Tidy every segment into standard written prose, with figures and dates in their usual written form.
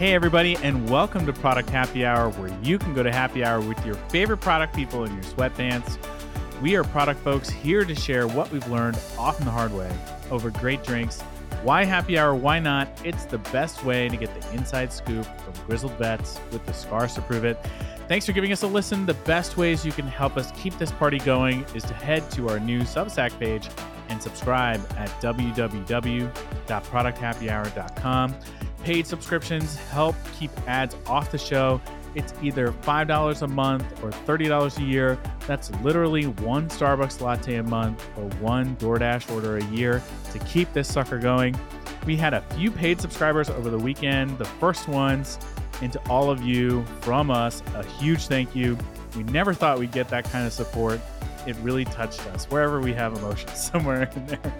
Hey everybody, and welcome to Product Happy Hour, where you can go to happy hour with your favorite product people in your sweatpants. We are product folks here to share what we've learned often the hard way over great drinks. Why happy hour? Why not? It's the best way to get the inside scoop from grizzled vets with the scars to prove it. Thanks for giving us a listen. The best ways you can help us keep this party going is to head to our new Substack page and subscribe at www.producthappyhour.com. Paid subscriptions help keep ads off the show. It's either $5 a month or $30 a year. That's literally one Starbucks latte a month or one DoorDash order a year to keep this sucker going. We had a few paid subscribers over the weekend, the first ones, and to all of you from us, a huge thank you. We never thought we'd get that kind of support. It really touched us, wherever we have emotions, somewhere in there.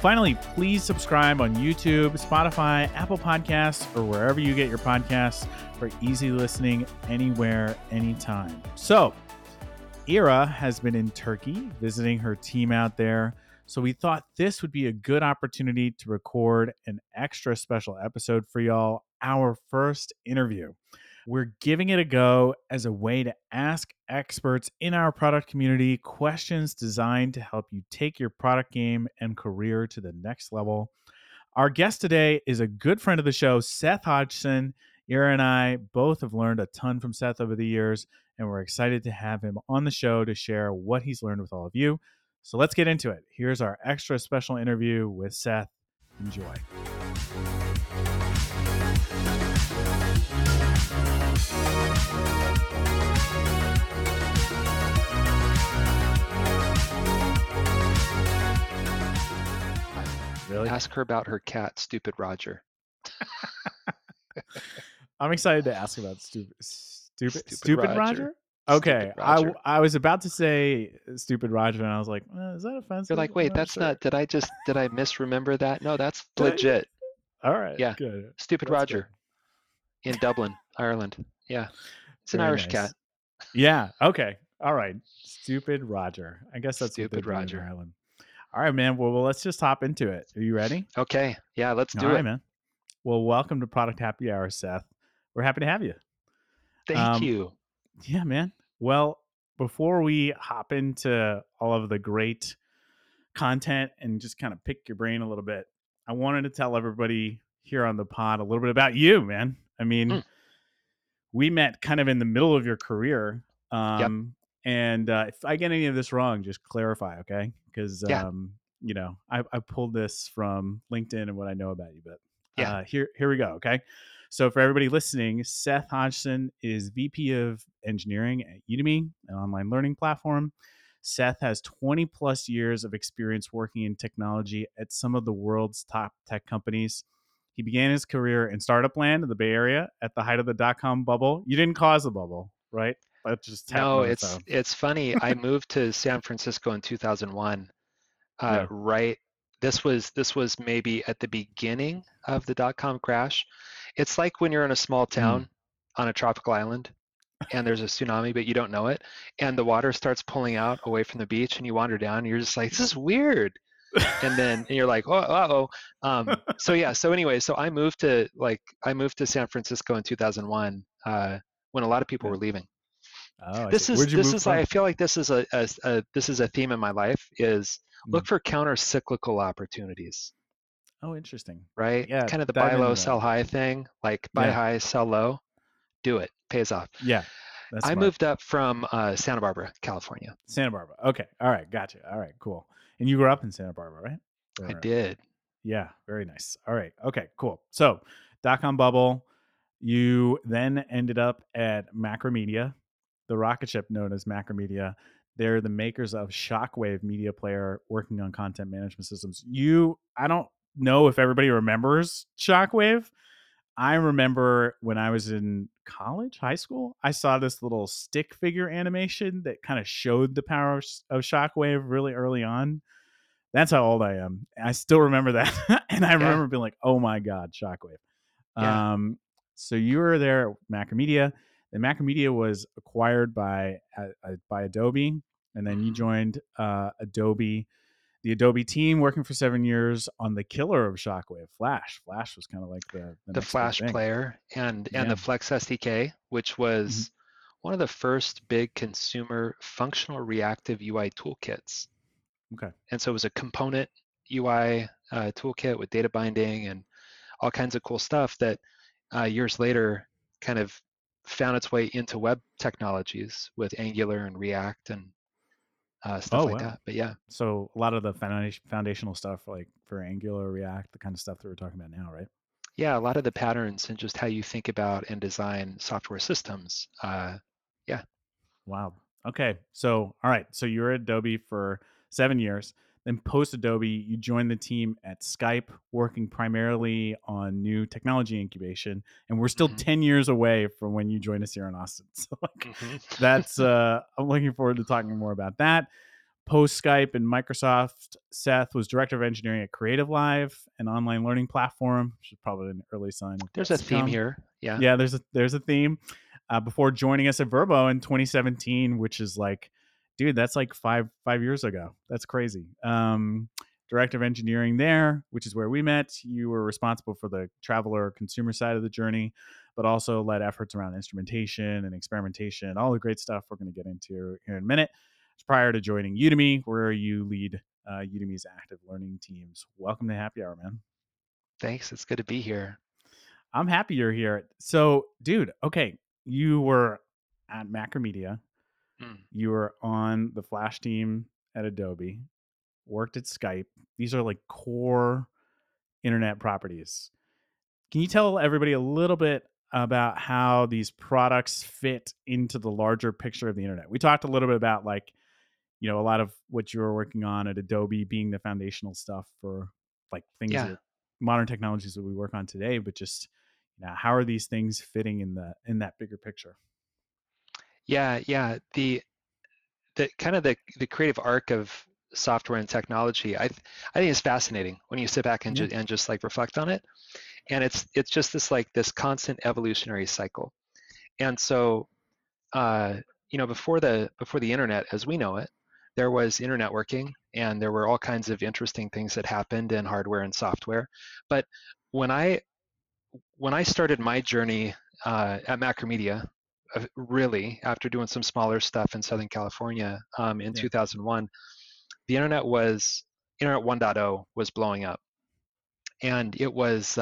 Finally, please subscribe on YouTube, Spotify, Apple Podcasts, or wherever you get your podcasts for easy listening anywhere, anytime. So, Ira has been in Turkey visiting her team out there. So we thought this would be a good opportunity to record an extra special episode for y'all, our first interview. We're giving it a go as a way to ask experts in our product community questions designed to help you take your product game and career to the next level. Our guest today is a good friend of the show, Seth Hodgson. Ira and I both have learned a ton from Seth over the years, and we're excited to have him on the show to share what he's learned with all of you. So let's get into it. Here's our extra special interview with Seth. Enjoy. Really? Ask her about her cat, Stupid Roger. I'm excited to ask about Stupid Roger. Okay, Stupid Roger. I was about to say Stupid Roger, and I was like, is that offensive? You're like, wait, that's not. Did I misremember that? No, that's legit. All right. Yeah. Good. Stupid that's Roger, good. In Dublin, Ireland. Yeah, it's an very Irish cat. Yeah. Okay. All right. Stupid Roger. I guess that's Stupid Roger in Ireland. All right, man. Well, let's just hop into it. Are you ready? Okay. Yeah, let's do it. All right, man. Well, welcome to Product Happy Hour, Seth. We're happy to have you. Thank you. Yeah, man. Well, before we hop into all of the great content and just kind of pick your brain a little bit, I wanted to tell everybody here on the pod a little bit about you, man. I mean, we met kind of in the middle of your career. Yep. And if I get any of this wrong, just clarify, okay? Because, you know, I pulled this from LinkedIn and what I know about you, but here we go, okay? So for everybody listening, Seth Hodgson is VP of Engineering at Udemy, an online learning platform. Seth has 20 plus years of experience working in technology at some of the world's top tech companies. He began his career in startup land in the Bay Area at the height of the dot-com bubble. You didn't cause the bubble, right? It's funny. I moved to San Francisco in 2001. Right. This was maybe at the beginning of the dot-com crash. It's like when you're in a small town on a tropical island and there's a tsunami, but you don't know it. And the water starts pulling out away from the beach and you wander down and you're just like, this is weird. and you're like, So I moved to San Francisco in 2001 when a lot of people were leaving. Oh, I feel like this is a theme in my life is look for counter-cyclical opportunities. Oh, interesting. Right? Yeah. Kind of the buy low, sell high thing, like buy high, sell low, do it, pays off. Yeah. I moved up from Santa Barbara, California. Santa Barbara. Okay. All right. Gotcha. All right. Cool. And you grew up in Santa Barbara, right? I did. Yeah. Very nice. All right. Okay. Cool. So dot-com bubble, you then ended up at Macromedia. The rocket ship known as Macromedia. They're the makers of Shockwave media player working on content management systems. I don't know if everybody remembers Shockwave. I remember when I was in college, high school, I saw this little stick figure animation that kind of showed the power of Shockwave really early on. That's how old I am. I still remember that. And I remember being like, oh my God, Shockwave. Yeah. So you were there at Macromedia. And Macromedia was acquired by Adobe, and then you joined Adobe. the Adobe team working for 7 years on the killer of Shockwave, Flash. Flash was kind of like the Flash player and the Flex SDK, which was one of the first big consumer functional reactive UI toolkits. Okay. And so it was a component UI toolkit with data binding and all kinds of cool stuff that years later kind of found its way into web technologies with Angular and React and stuff that. But yeah. So a lot of the foundational stuff like for Angular, React, the kind of stuff that we're talking about now, right? Yeah, a lot of the patterns and just how you think about and design software systems. Yeah. Wow. Okay. So, all right. So you were at Adobe for 7 years. Then post Adobe, you joined the team at Skype, working primarily on new technology incubation. And we're still 10 years away from when you joined us here in Austin. So like, that's, I'm looking forward to talking more about that. Post Skype and Microsoft, Seth was director of engineering at Creative Live, an online learning platform, which is probably an early sign. There's a theme here. Yeah. Yeah. There's a theme before joining us at Vrbo in 2017, which is like, dude, that's like five years ago. That's crazy. Director of engineering there, which is where we met. You were responsible for the traveler consumer side of the journey, but also led efforts around instrumentation and experimentation, all the great stuff we're going to get into here in a minute. Prior to joining Udemy, where you lead Udemy's active learning teams. Welcome to Happy Hour, man. Thanks. It's good to be here. I'm happy you're here. So, dude, okay, you were at Macromedia. You were on the Flash team at Adobe, worked at Skype. These are like core internet properties. Can you tell everybody a little bit about how these products fit into the larger picture of the internet? We talked a little bit about like, you know, a lot of what you were working on at Adobe being the foundational stuff for like things that modern technologies that we work on today, but just, you know, how are these things fitting in that bigger picture? Yeah. The kind of the creative arc of software and technology, I think it's fascinating when you sit back and just like reflect on it. And it's just this like this constant evolutionary cycle. And so, you know, before the internet as we know it, there was internetworking, and there were all kinds of interesting things that happened in hardware and software. But when I started my journey at Macromedia, really after doing some smaller stuff in Southern California in 2001, the internet 1.0 was blowing up, and it was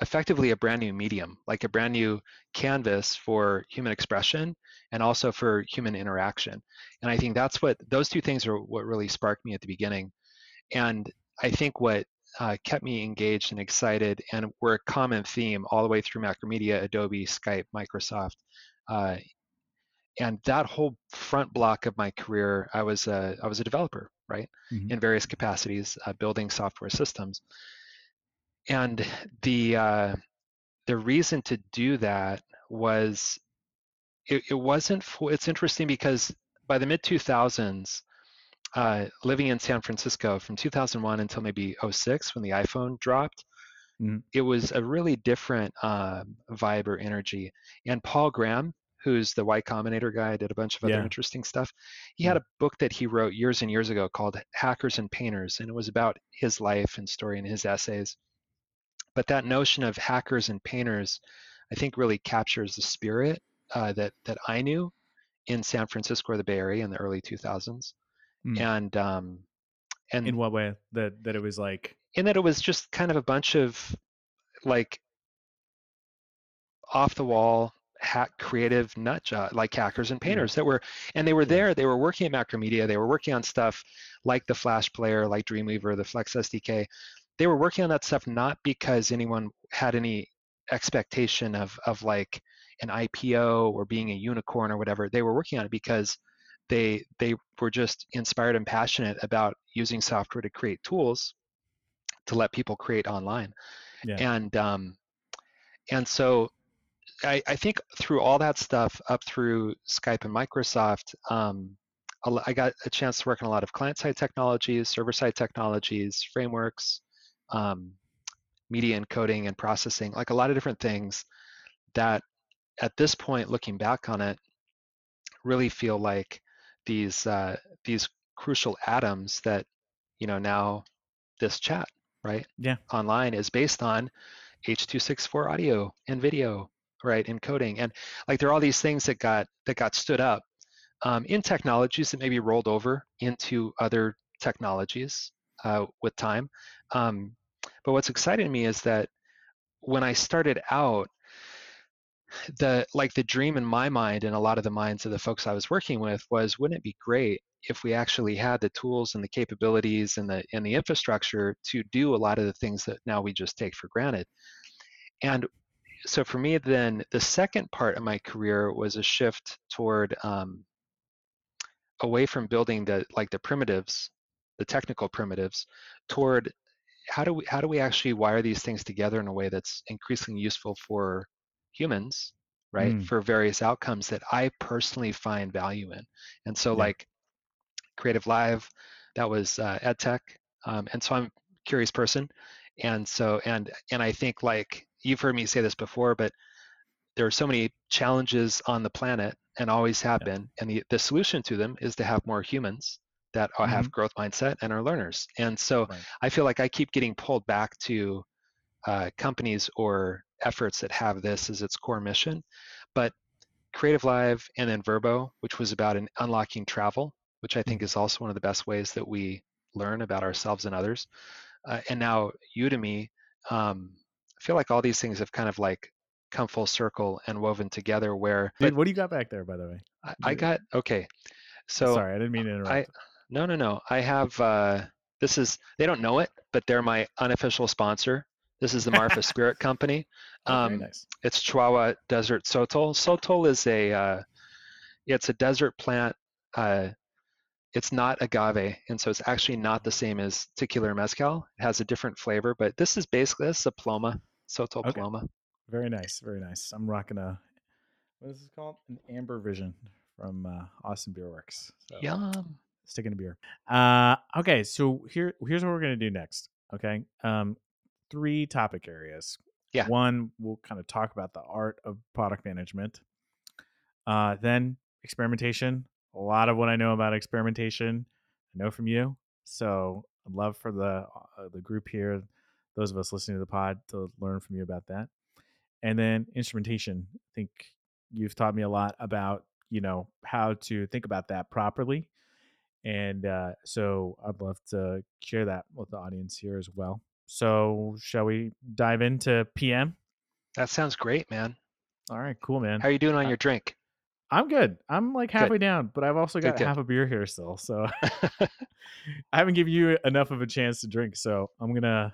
effectively a brand new medium, like a brand new canvas for human expression and also for human interaction. And I think that's what those two things are what really sparked me at the beginning. And I think what kept me engaged and excited and were a common theme all the way through Macromedia, Adobe, Skype, Microsoft, and that whole front block of my career, I was a developer, right? In various capacities, building software systems. And the reason to do that was it wasn't for, it's interesting because by the mid 2000s, living in San Francisco from 2001 until maybe 2006 when the iPhone dropped, it was a really different vibe or energy. And Paul Graham, who's the Y Combinator guy, did a bunch of other interesting stuff. He had a book that he wrote years and years ago called Hackers and Painters, and it was about his life and story and his essays. But that notion of hackers and painters, I think, really captures the spirit that I knew in San Francisco or the Bay Area in the early 2000s. And in what way? That it was like? In that it was just kind of a bunch of like off the wall, creative nut job, like hackers and painters they were working at Macromedia, they were working on stuff like the Flash player, like Dreamweaver, the Flex SDK. They were working on that stuff not because anyone had any expectation of like an IPO or being a unicorn or whatever. They were working on it because they were just inspired and passionate about using software to create tools to let people create online. And so I think through all that stuff up through Skype and Microsoft, I got a chance to work on a lot of client-side technologies, server-side technologies, frameworks, media encoding and processing, like a lot of different things that at this point, looking back on it, really feel like these crucial atoms that you know, now this chat, right? Yeah. Online is based on H.264 audio and video, right? Encoding. And like there are all these things that got stood up in technologies that maybe rolled over into other technologies with time. But what's exciting to me is that when I started out, the dream in my mind and a lot of the minds of the folks I was working with was, wouldn't it be great if we actually had the tools and the capabilities and the infrastructure to do a lot of the things that now we just take for granted? And so for me, then the second part of my career was a shift toward away from building the primitives, the technical primitives, toward how do we actually wire these things together in a way that's increasingly useful for humans, right? For various outcomes that I personally find value in. And so like Creative Live, that was ed tech. And so I'm a curious person. And so, and I think, like, you've heard me say this before, but there are so many challenges on the planet and always have been. And the solution to them is to have more humans that have growth mindset and are learners. And so I feel like I keep getting pulled back to companies or efforts that have this as its core mission. But Creative Live and then Vrbo, which was about unlocking travel, which I think is also one of the best ways that we learn about ourselves and others. And now Udemy, I feel like all these things have kind of like come full circle and woven together where... Dude, what do you got back there, by the way? Okay. So sorry, I didn't mean to interrupt. No. I have, this is, they don't know it, but they're my unofficial sponsor. This is the Marfa Spirit Company. Very nice. It's Chihuahua Desert Sotol. Sotol is a desert plant. It's not agave, and so it's actually not the same as tequila or mezcal. It has a different flavor, but this is a ploma, Sotol ploma. Very nice, very nice. I'm rocking what is this called? An Amber Vision from Austin Beer Works. So, yum. Sticking to beer. Okay, so here's what we're going to do next, okay? Three topic areas. Yeah. One, we'll kind of talk about the art of product management. Then experimentation. A lot of what I know about experimentation, I know from you. So I'd love for the group here, those of us listening to the pod, to learn from you about that. And then instrumentation. I think you've taught me a lot about, you know, how to think about that properly. And so I'd love to share that with the audience here as well. So shall we dive into PM? That sounds great, man. All right, cool, man. How are you doing on your drink? I'm good. I'm like halfway down, but I've also got half a beer here still. So I haven't given you enough of a chance to drink. So I'm gonna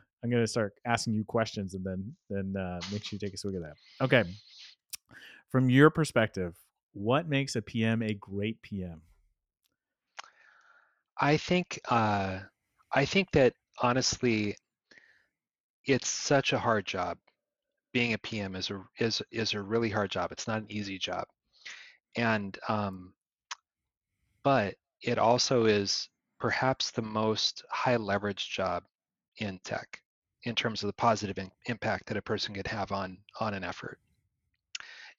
start asking you questions and then make sure you take a swig of that. Okay. From your perspective, what makes a PM a great PM? I think that honestly, it's such a hard job. Being a PM is a really hard job. It's not an easy job. And, but it also is perhaps the most high leverage job in tech in terms of the positive impact that a person could have on an effort.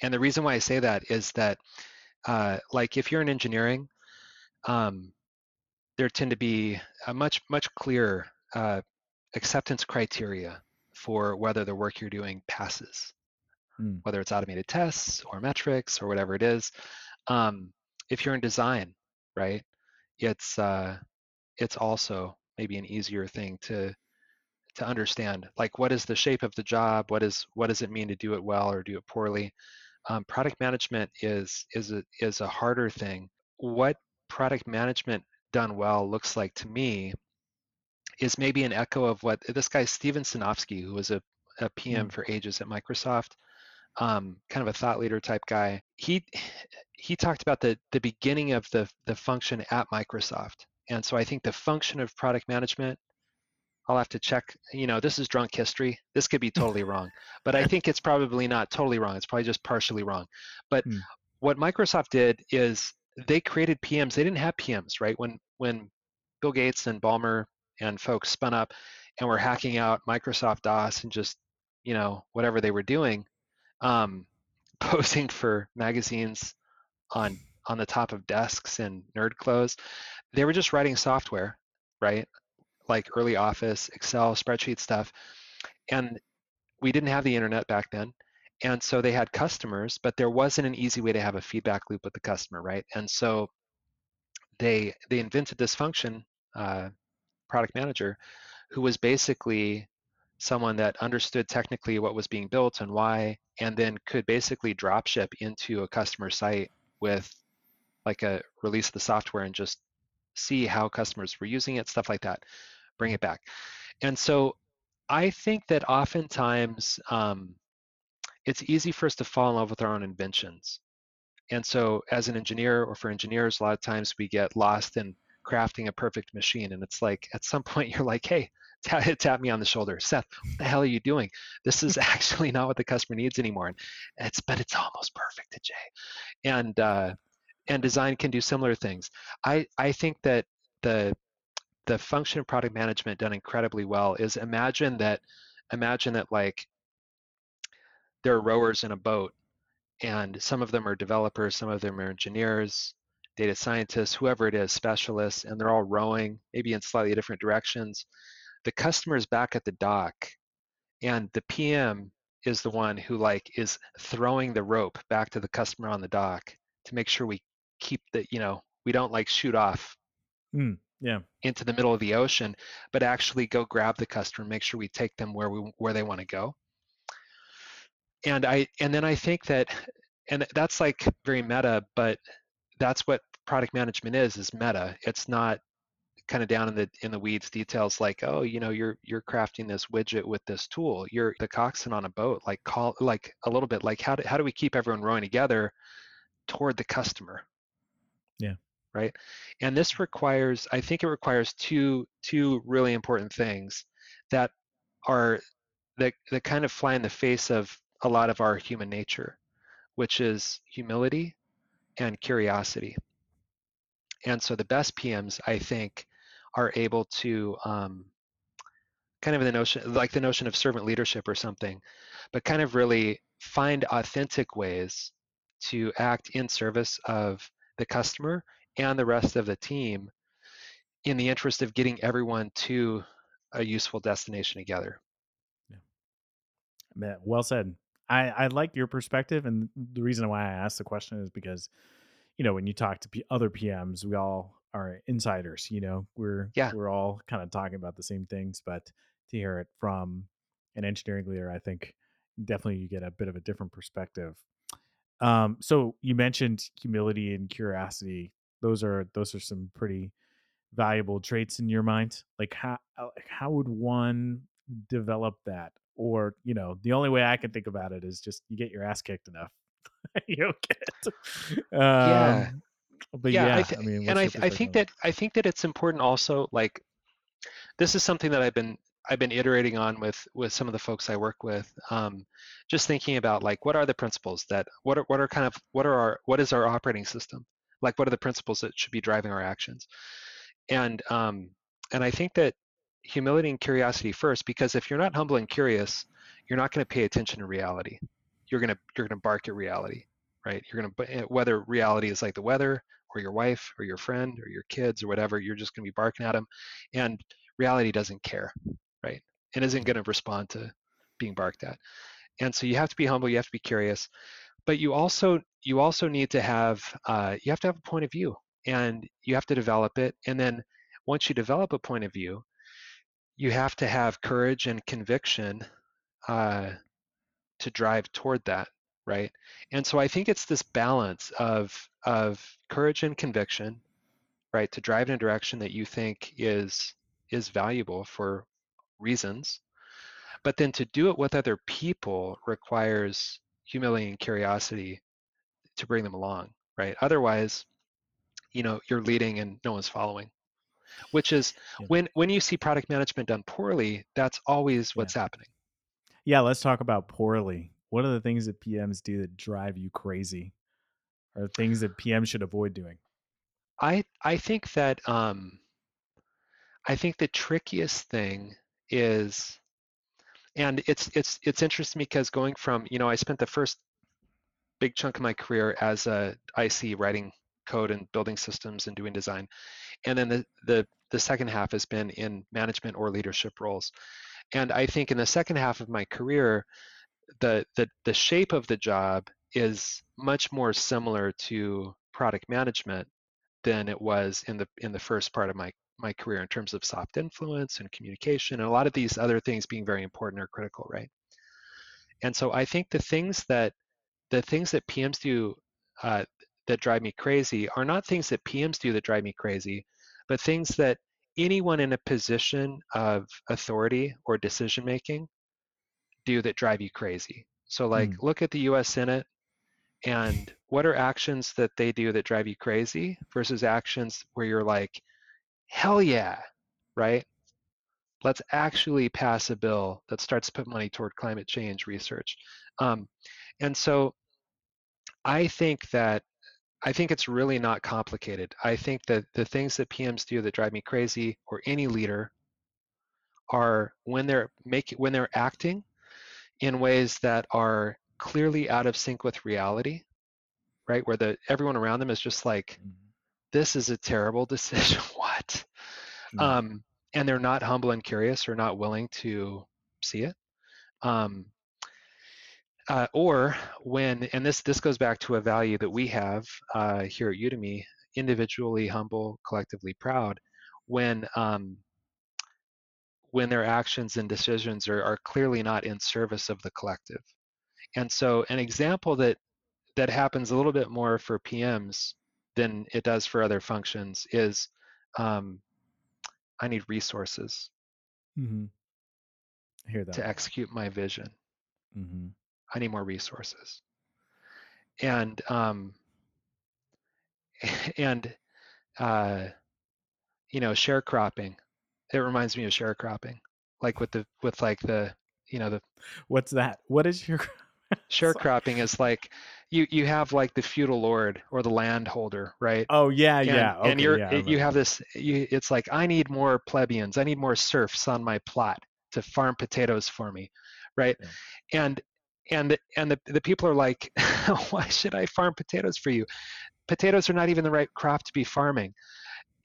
And the reason why I say that is that, like if you're in engineering, there tend to be a much, much clearer, acceptance criteria for whether the work you're doing passes, whether it's automated tests or metrics or whatever it is. If you're in design, right, it's also maybe an easier thing to understand. Like, what is the shape of the job? What does it mean to do it well or do it poorly? Product management is a harder thing. What product management done well looks like to me is maybe an echo of what this guy, Steven Sanofsky, who was a PM for ages at Microsoft, kind of a thought leader type guy. He talked about the beginning of the function at Microsoft. And so I think the function of product management, I'll have to check, you know, this is drunk history. This could be totally wrong, but I think it's probably not totally wrong. It's probably just partially wrong. But what Microsoft did is they created PMs. They didn't have PMs, right? When Bill Gates and Ballmer and folks spun up and were hacking out Microsoft DOS and just, you know, whatever they were doing, posing for magazines on the top of desks in nerd clothes, they were just writing software, right? like early Office, Excel, spreadsheet stuff. And we didn't have the internet back then. And so they had customers, but there wasn't an easy way to have a feedback loop with the customer, right? And so they invented this function, product manager, who was basically someone that understood technically what was being built and why, and then could basically drop ship into a customer site with like a release of the software and just see how customers were using it, stuff like that, bring it back. And so I think that oftentimes it's easy for us to fall in love with our own inventions. And so as an engineer, or for engineers, a lot of times we get lost in crafting a perfect machine. And it's like, at some point you're like, hey, tap me on the shoulder, Seth, what the hell are you doing? This is actually not what the customer needs anymore. And it's almost perfect today. And design can do similar things. I think that the function of product management done incredibly well is imagine that like there are rowers in a boat, and some of them are developers, some of them are engineers, data scientists, whoever it is, specialists, and they're all rowing, maybe in slightly different directions. The customer is back at the dock, and the PM is the one who like is throwing the rope back to the customer on the dock to make sure we keep the, we don't like shoot off into the middle of the ocean, but actually go grab the customer, make sure we take them where they want to go. And then I think that, and that's like very meta, but that's what product management is meta. It's not kind of down in the weeds details like, oh, you're crafting this widget with this tool. You're the coxswain on a boat, like a little bit like how do we keep everyone rowing together toward the customer? Yeah. Right. And this requires, I think it requires two really important things that are the kind of fly in the face of a lot of our human nature, which is humility and curiosity. And so the best PMs, I think, are able to kind of the notion of servant leadership or something, but kind of really find authentic ways to act in service of the customer and the rest of the team in the interest of getting everyone to a useful destination together. Yeah. Man, well said. I like your perspective. And the reason why I asked the question is because, when you talk to other PMs, we all are insiders, we're all kind of talking about the same things, but to hear it from an engineering leader, I think definitely you get a bit of a different perspective. So you mentioned humility and curiosity. Those are some pretty valuable traits in your mind. Like how would one develop that? Or, the only way I can think about it is just you get your ass kicked enough. You'll get it. Yeah. But yeah, I think that it's important also, like, this is something that I've been iterating on with some of the folks I work with, just thinking about like, what are the principles that, what is our operating system? Like, what are the principles that should be driving our actions? And I think that humility and curiosity first, because if you're not humble and curious, you're not going to pay attention to reality. You're going to bark at reality, right? Whether reality is like the weather or your wife or your friend or your kids or whatever, you're just going to be barking at them, and reality doesn't care, right? And isn't going to respond to being barked at. And so you have to be humble, you have to be curious, but you also need to have a point of view, and you have to develop it. And then once you develop a point of view, you have to have courage and conviction to drive toward that, right? And so I think it's this balance of courage and conviction, right, to drive in a direction that you think is valuable for reasons, but then to do it with other people requires humility and curiosity to bring them along, right? Otherwise, you're leading and no one's following, which is when you see product management done poorly, that's always what's happening. Yeah, let's talk about poorly. What are the things that PMs do that drive you crazy, or things that PMs should avoid doing? I think the trickiest thing is, and it's interesting because going from, I spent the first big chunk of my career as a IC, writing code and building systems and doing design. And then the The second half has been in management or leadership roles. And I think in the second half of my career, the shape of the job is much more similar to product management than it was in the first part of my career in terms of soft influence and communication, and a lot of these other things being very important or critical, right? And so I think the things that PMs do that drive me crazy are not things that PMs do that drive me crazy, but things that anyone in a position of authority or decision making do that drive you crazy. So like, look at the US Senate and what are actions that they do that drive you crazy versus actions where you're like, hell yeah, right? Let's actually pass a bill that starts to put money toward climate change research. And so I think it's really not complicated. I think that the things that PMs do that drive me crazy, or any leader, are when they're acting in ways that are clearly out of sync with reality, right? Where everyone around them is just like, this is a terrible decision. What? Mm-hmm. And they're not humble and curious, or not willing to see it. Or when, and this goes back to a value that we have here at Udemy, individually humble, collectively proud, when their actions and decisions are clearly not in service of the collective. And so an example that happens a little bit more for PMs than it does for other functions is, I need resources I hear that. To execute my vision. Mm-hmm. I need more resources. And sharecropping. It reminds me of sharecropping, like with what's that? What is sharecropping? Is like you have like the feudal lord or the landholder, right? Oh yeah, yeah. Okay, and it's like, I need more plebeians. I need more serfs on my plot to farm potatoes for me, right? Yeah. And the people are like, why should I farm potatoes for you? Potatoes are not even the right crop to be farming,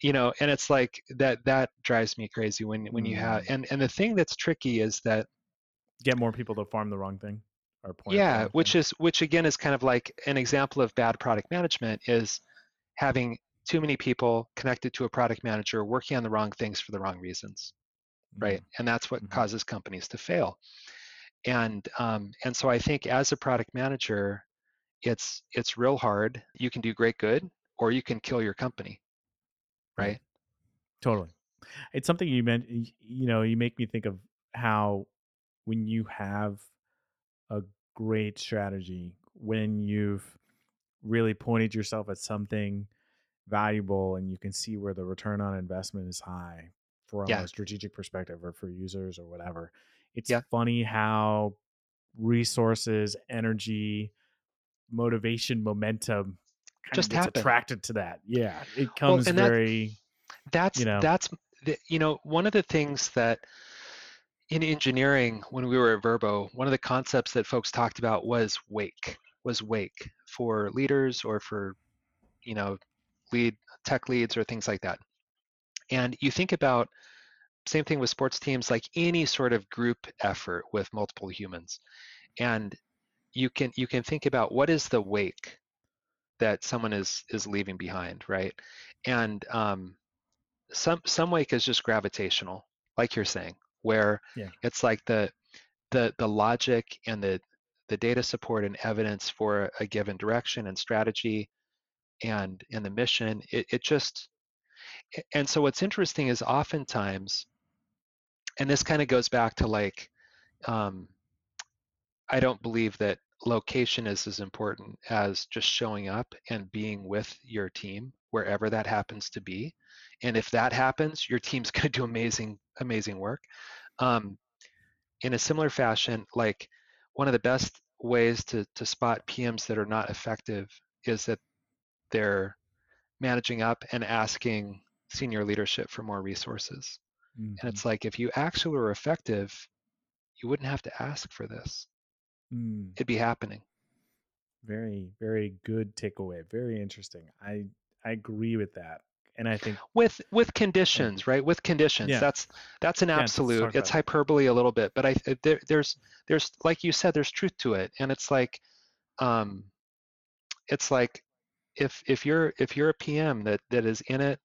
and it's like that drives me crazy when you have, and the thing that's tricky is that get more people to farm the wrong thing or point. Yeah. Which again is kind of like an example of bad product management, is having too many people connected to a product manager working on the wrong things for the wrong reasons. Mm-hmm. Right. And that's what causes companies to fail. And so I think as a product manager, it's real hard. You can do great good, or you can kill your company, right? Totally. It's something you meant. You make me think of how when you have a great strategy, when you've really pointed yourself at something valuable, and you can see where the return on investment is high from a strategic perspective or for users or whatever. It's funny how resources, energy, motivation, momentum just gets attracted to that. Yeah, it comes very. That's one of the things that in engineering, when we were at Vrbo, one of the concepts that folks talked about was wake for leaders or for tech leads or things like that. And you think about. Same thing with sports teams, like any sort of group effort with multiple humans. And you can think about what is the wake that someone is leaving behind, right? And some wake is just gravitational, like you're saying, where it's like the logic and the data support and evidence for a given direction and strategy and the mission. And so what's interesting is oftentimes, and this kind of goes back to like, I don't believe that location is as important as just showing up and being with your team, wherever that happens to be. And if that happens, your team's going to do amazing, amazing work. In a similar fashion, like one of the best ways to spot PMs that are not effective is that they're managing up and asking senior leadership for more resources. Mm-hmm. And it's like, if you actually were effective, you wouldn't have to ask for this. It'd be happening. Very, very good takeaway. Very interesting. I agree with that. And I think with conditions, right? With conditions, yeah. that's an absolute. It's hyperbole a little bit, but there's like you said, there's truth to it. And it's like if you're a PM that is in it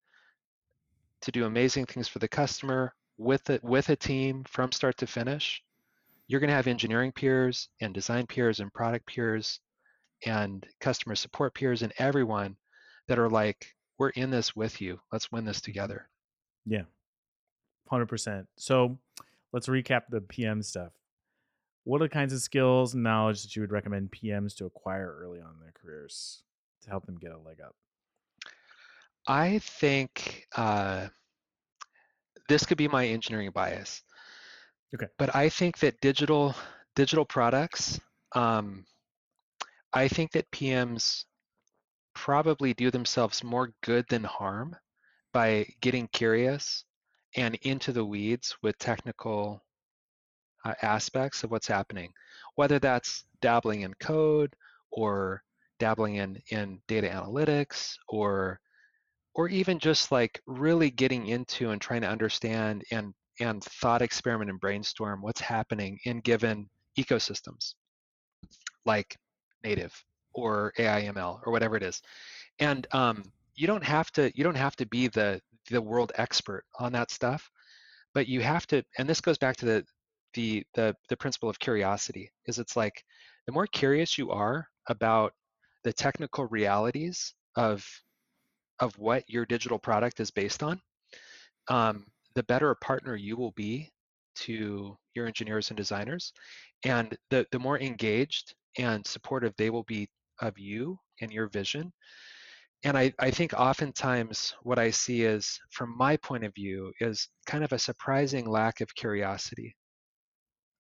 to do amazing things for the customer with a team from start to finish, you're going to have engineering peers and design peers and product peers and customer support peers and everyone that are like, we're in this with you. Let's win this together. Yeah, 100%. So let's recap the PM stuff. What are the kinds of skills and knowledge that you would recommend PMs to acquire early on in their careers to help them get a leg up? I think this could be my engineering bias. Okay. But I think that digital products, I think that PMs probably do themselves more good than harm by getting curious and into the weeds with technical aspects of what's happening, whether that's dabbling in code or dabbling in data analytics or even just like really getting into and trying to understand and thought experiment and brainstorm what's happening in given ecosystems like native or AI/ML or whatever it is. And you don't have to be the world expert on that stuff, but you have to, and this goes back to the principle of curiosity, is it's like the more curious you are about the technical realities of what your digital product is based on, the better a partner you will be to your engineers and designers, and the more engaged and supportive they will be of you and your vision. And I think oftentimes what I see is, from my point of view, is kind of a surprising lack of curiosity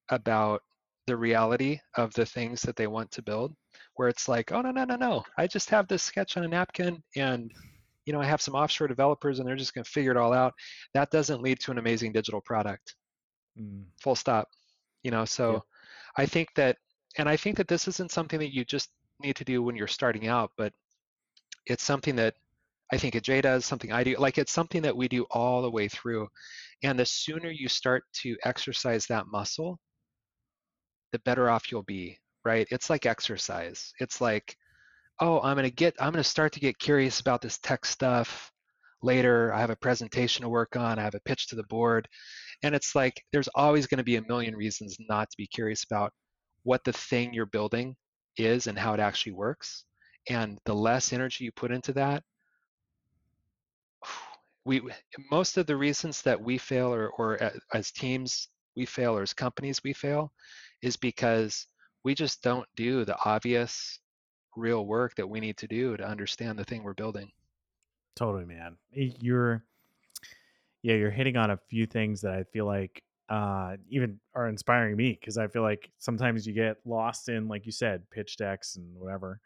about the reality of the things that they want to build, where it's like, oh, no, I just have this sketch on a napkin and I have some offshore developers and they're just going to figure it all out. That doesn't lead to an amazing digital product. Full stop. So yeah. I think that this isn't something that you just need to do when you're starting out, but it's something that I think Ajay does, something I do, like it's something that we do all the way through. And the sooner you start to exercise that muscle, the better off you'll be, right? It's like exercise. It's like, oh, I'm going to start to get curious about this tech stuff later. I have a presentation to work on. I have a pitch to the board. And it's like, there's always going to be a million reasons not to be curious about what the thing you're building is and how it actually works. And the less energy you put into that, most of the reasons that we fail or as teams we fail or as companies we fail is because we just don't do the obvious real work that we need to do to understand the thing we're building. Totally, man. You're hitting on a few things that I feel like even are inspiring me, because I feel like sometimes you get lost in, like you said, pitch decks and whatever,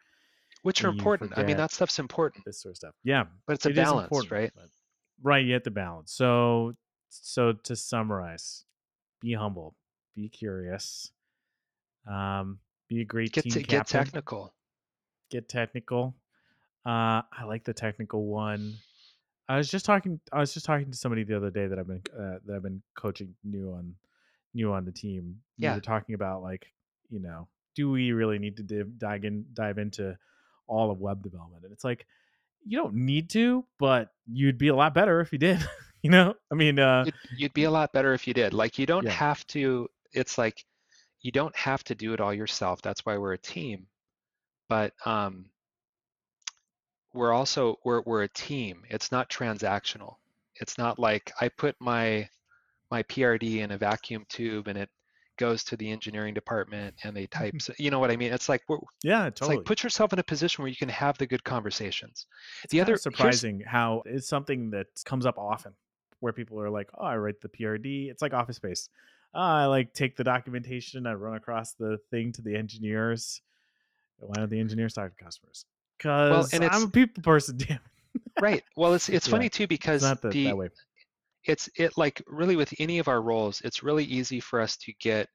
which are important. I mean, that stuff's important. This sort of stuff, yeah. But it's a balance, right? Right, you have to balance. So to summarize, be humble, be curious, be a great team captain. Get technical. Get technical. I like the technical one. I was just talking to somebody the other day that I've been coaching new on the team. Yeah. We were talking about, like, do we really need to dive into all of web development? And it's like, you don't need to, but you'd be a lot better if you did. I mean, you'd be a lot better if you did. Like, you don't have to. It's like you don't have to do it all yourself. That's why we're a team. But we're a team. It's not transactional. It's not like I put my PRD in a vacuum tube and it goes to the engineering department and they type. So, you know what I mean? It's like, totally. It's like, put yourself in a position where you can have the good conversations. It's the other surprising how it's something that comes up often, where people are like, oh, I write the PRD. It's like Office Space. I like take the documentation. I run across the thing to the engineers. Why don't the engineers talk to customers? Because I'm a people person, damn it. Right. Well, it's funny too, because it's like, really, with any of our roles, it's really easy for us to get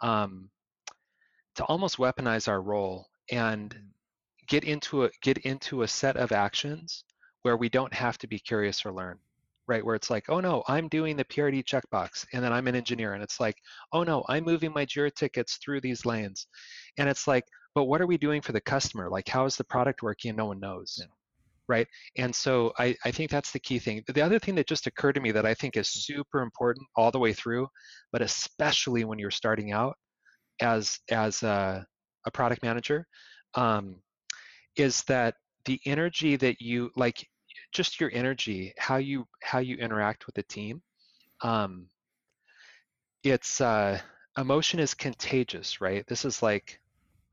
to almost weaponize our role and get into a set of actions where we don't have to be curious or learn, right? Where it's like, oh no, I'm doing the PRD checkbox and then I'm an engineer. And it's like, oh no, I'm moving my Jira tickets through these lanes. And it's like, but what are we doing for the customer? Like, how is the product working? No one knows, yeah. Right? And so I think that's the key thing. The other thing that just occurred to me that I think is super important all the way through, but especially when you're starting out as a product manager, is that the energy that you, like, just your energy, how you interact with the team, emotion is contagious, right? This is like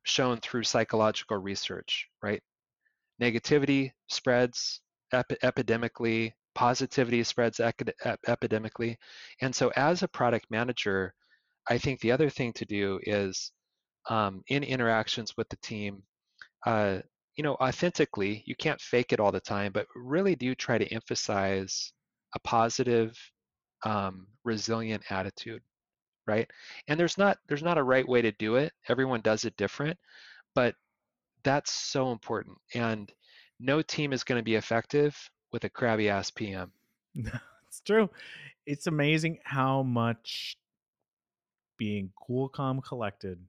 shown through psychological research, right? Negativity spreads epidemically, positivity spreads epidemically. And so as a product manager, I think the other thing to do is in interactions with the team, authentically, you can't fake it all the time, but really do try to emphasize a positive, resilient attitude, right? And there's not a right way to do it. Everyone does it different, but that's so important. And no team is going to be effective with a crabby ass PM. It's true. It's amazing how much being cool, calm, collected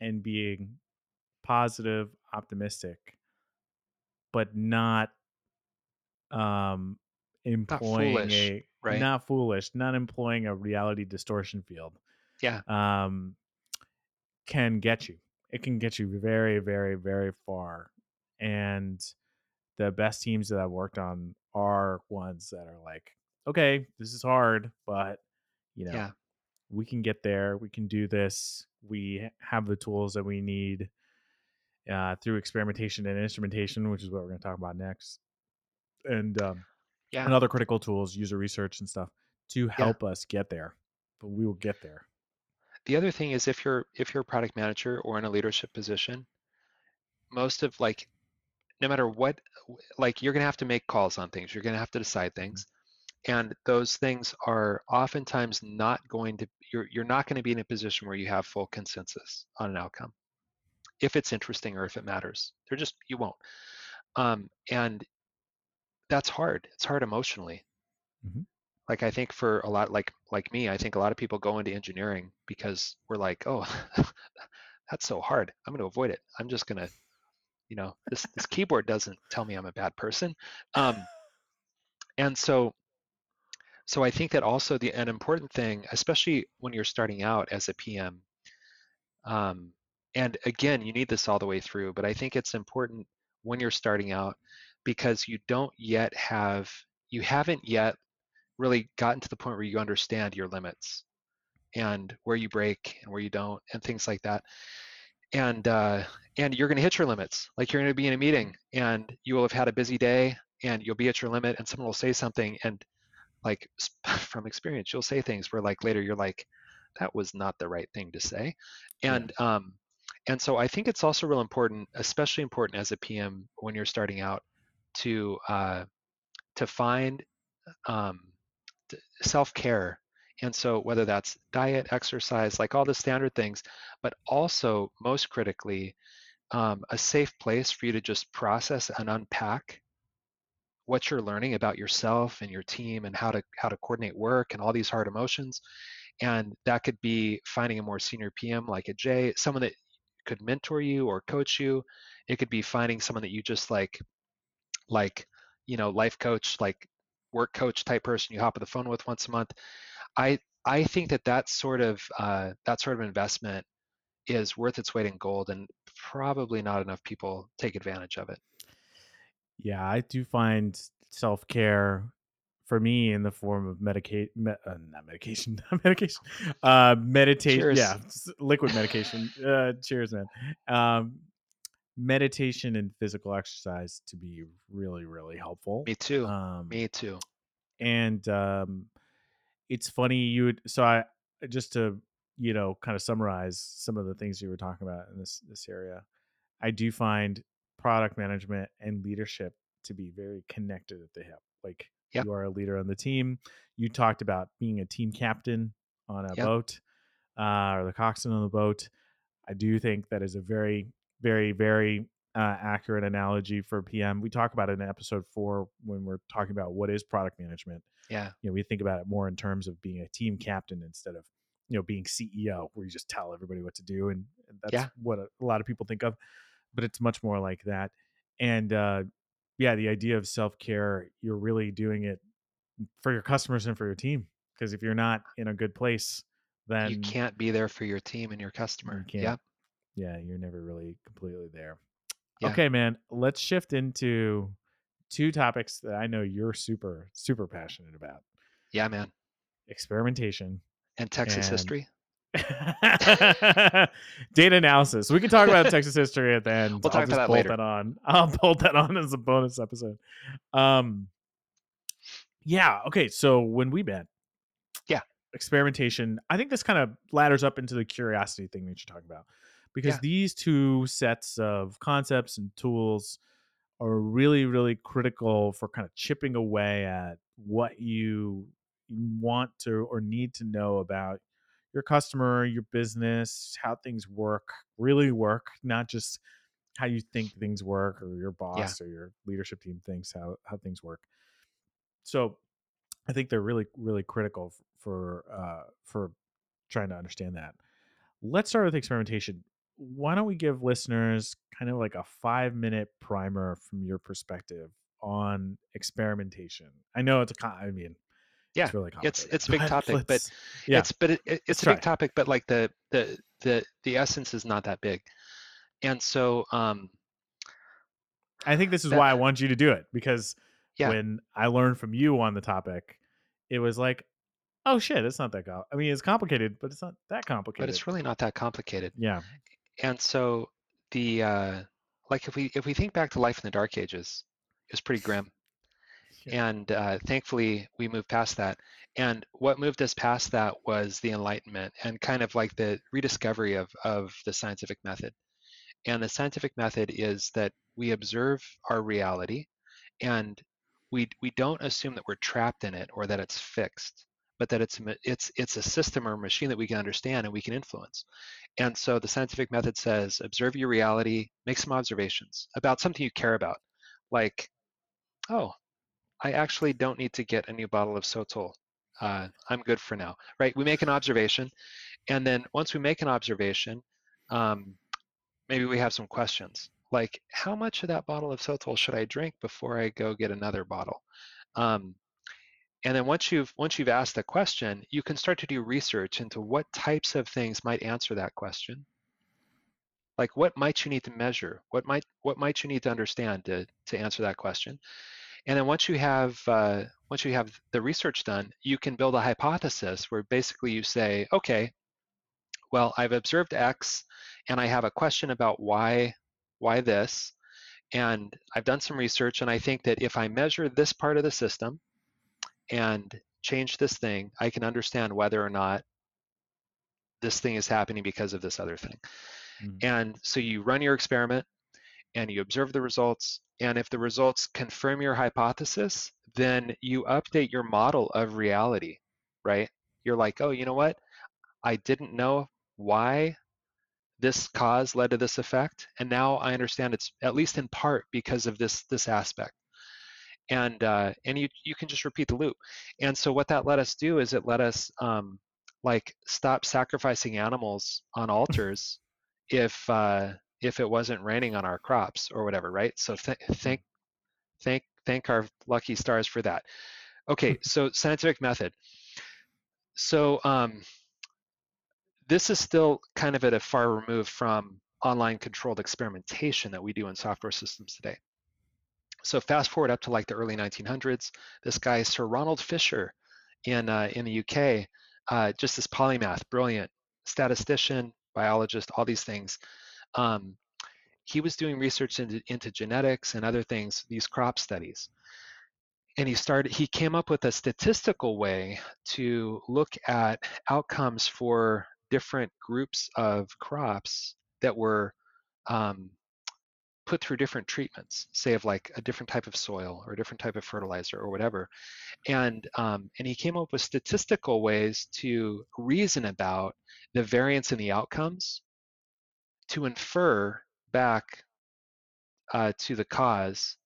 and being positive, optimistic, but not employing not employing a reality distortion field. Yeah. Can get you. It can get you very, very, very far. And the best teams that I've worked on are ones that are like, okay, this is hard, but we can get there. We can do this. We have the tools that we need through experimentation and instrumentation, which is what we're going to talk about next. And and other critical tools, user research and stuff to help us get there. But we will get there. The other thing is if you're a product manager or in a leadership position, no matter what, you're going to have to make calls on things. You're going to have to decide things. And those things are oftentimes you're not going to be in a position where you have full consensus on an outcome, if it's interesting or if it matters. You won't. And that's hard. It's hard emotionally. Mm-hmm. Like, I think for a lot, like me, I think a lot of people go into engineering because we're like, oh, that's so hard. I'm going to avoid it. I'm just going to, this keyboard doesn't tell me I'm a bad person. So I think that also an important thing, especially when you're starting out as a PM, and again, you need this all the way through, but I think it's important when you're starting out because you haven't yet really gotten to the point where you understand your limits and where you break and where you don't and things like that. And you're going to hit your limits. Like, you're going to be in a meeting and you will have had a busy day and you'll be at your limit and someone will say something, and like, from experience, you'll say things where, like, later you're like, that was not the right thing to say. And and so I think it's also real important, especially important as a PM when you're starting out, to find self-care. And so whether that's diet, exercise, like all the standard things, but also most critically, a safe place for you to just process and unpack what you're learning about yourself and your team and how to coordinate work and all these hard emotions. And that could be finding a more senior PM like a Jay, someone that could mentor you or coach you. It could be finding someone that you just life coach, like work coach type person you hop on the phone with once a month. I think that sort of investment is worth its weight in gold, and probably not enough people take advantage of it. Yeah, I do find self-care for me in the form of meditation, cheers. Yeah, liquid medication. Cheers, man. Meditation and physical exercise to be really, really helpful. Me too. And it's funny, I just to, kind of summarize some of the things you were talking about in this area, I do find product management and leadership to be very connected at the hip. Like, yep. You are a leader on the team. You talked about being a team captain on a boat, or the coxswain on the boat. I do think that is a very, very, very accurate analogy for PM. We talk about it in episode 4 when we're talking about what is product management. Yeah. You know, we think about it more in terms of being a team captain instead of, you know, being CEO where you just tell everybody what to do. And that's what a lot of people think of, but it's much more like that. And the idea of self-care, you're really doing it for your customers and for your team. Because if you're not in a good place, then you can't be there for your team and your customer. You can't. Yeah. Yeah. You're never really completely there. Yeah. Okay, man, let's shift into two topics that I know you're super, super passionate about. Yeah, man. Experimentation. And Texas history. Data analysis. We can talk about Texas history at the end. We'll talk about that later. I'll bolt that on as a bonus episode. Okay. So when we met, experimentation, I think this kind of ladders up into the curiosity thing that you're talking about, because these two sets of concepts and tools are really, really critical for kind of chipping away at what you want to or need to know about your customer, your business, how things work, not just how you think things work or your boss or your leadership team thinks how things work. So I think they're really, really critical for trying to understand that. Let's start with experimentation. Why don't we give listeners kind of like a 5-minute primer from your perspective on experimentation? I know it's it's really complicated. It's a big topic, but like the essence is not that big. And so I think this is why I want you to do it, because when I learned from you on the topic, it was like, oh shit, it's not that complicated. I mean, it's complicated, but it's not that complicated. But it's really not that complicated. Yeah. And so the if we think back to life in the dark ages, it was pretty grim. Yeah. And thankfully we moved past that. And what moved us past that was the Enlightenment and kind of like the rediscovery of the scientific method. And the scientific method is that we observe our reality and we don't assume that we're trapped in it or that it's fixed, but that it's a system or a machine that we can understand and we can influence. And so the scientific method says, observe your reality, make some observations about something you care about. Like, oh, I actually don't need to get a new bottle of Sotol. I'm good for now, right? We make an observation. And then once we make an observation, maybe we have some questions. Like, how much of that bottle of Sotol should I drink before I go get another bottle? And then once you've asked the question, you can start to do research into what types of things might answer that question. Like, what might you need to measure? What might you need to understand to answer that question? And then once you have the research done, you can build a hypothesis where basically you say, okay, well, I've observed X, and I have a question about why this, and I've done some research, and I think that if I measure this part of the system and change this thing, I can understand whether or not this thing is happening because of this other thing. Mm-hmm. And so you run your experiment and you observe the results. And if the results confirm your hypothesis, then you update your model of reality, right? You're like, oh, you know what? I didn't know why this cause led to this effect. And now I understand it's at least in part because of this aspect. And you can just repeat the loop. And so what that let us do is it let us stop sacrificing animals on altars if it wasn't raining on our crops or whatever, right? So thank our lucky stars for that. Okay, so scientific method. So this is still kind of at a far remove from online controlled experimentation that we do in software systems today. So fast forward up to like the early 1900s, this guy, Sir Ronald Fisher in the UK, just this polymath, brilliant statistician, biologist, all these things. He was doing research into genetics and other things, these crop studies. And he came up with a statistical way to look at outcomes for different groups of crops that were put through different treatments, say of like a different type of soil or a different type of fertilizer or whatever. And he came up with statistical ways to reason about the variance in the outcomes to infer back to the cause,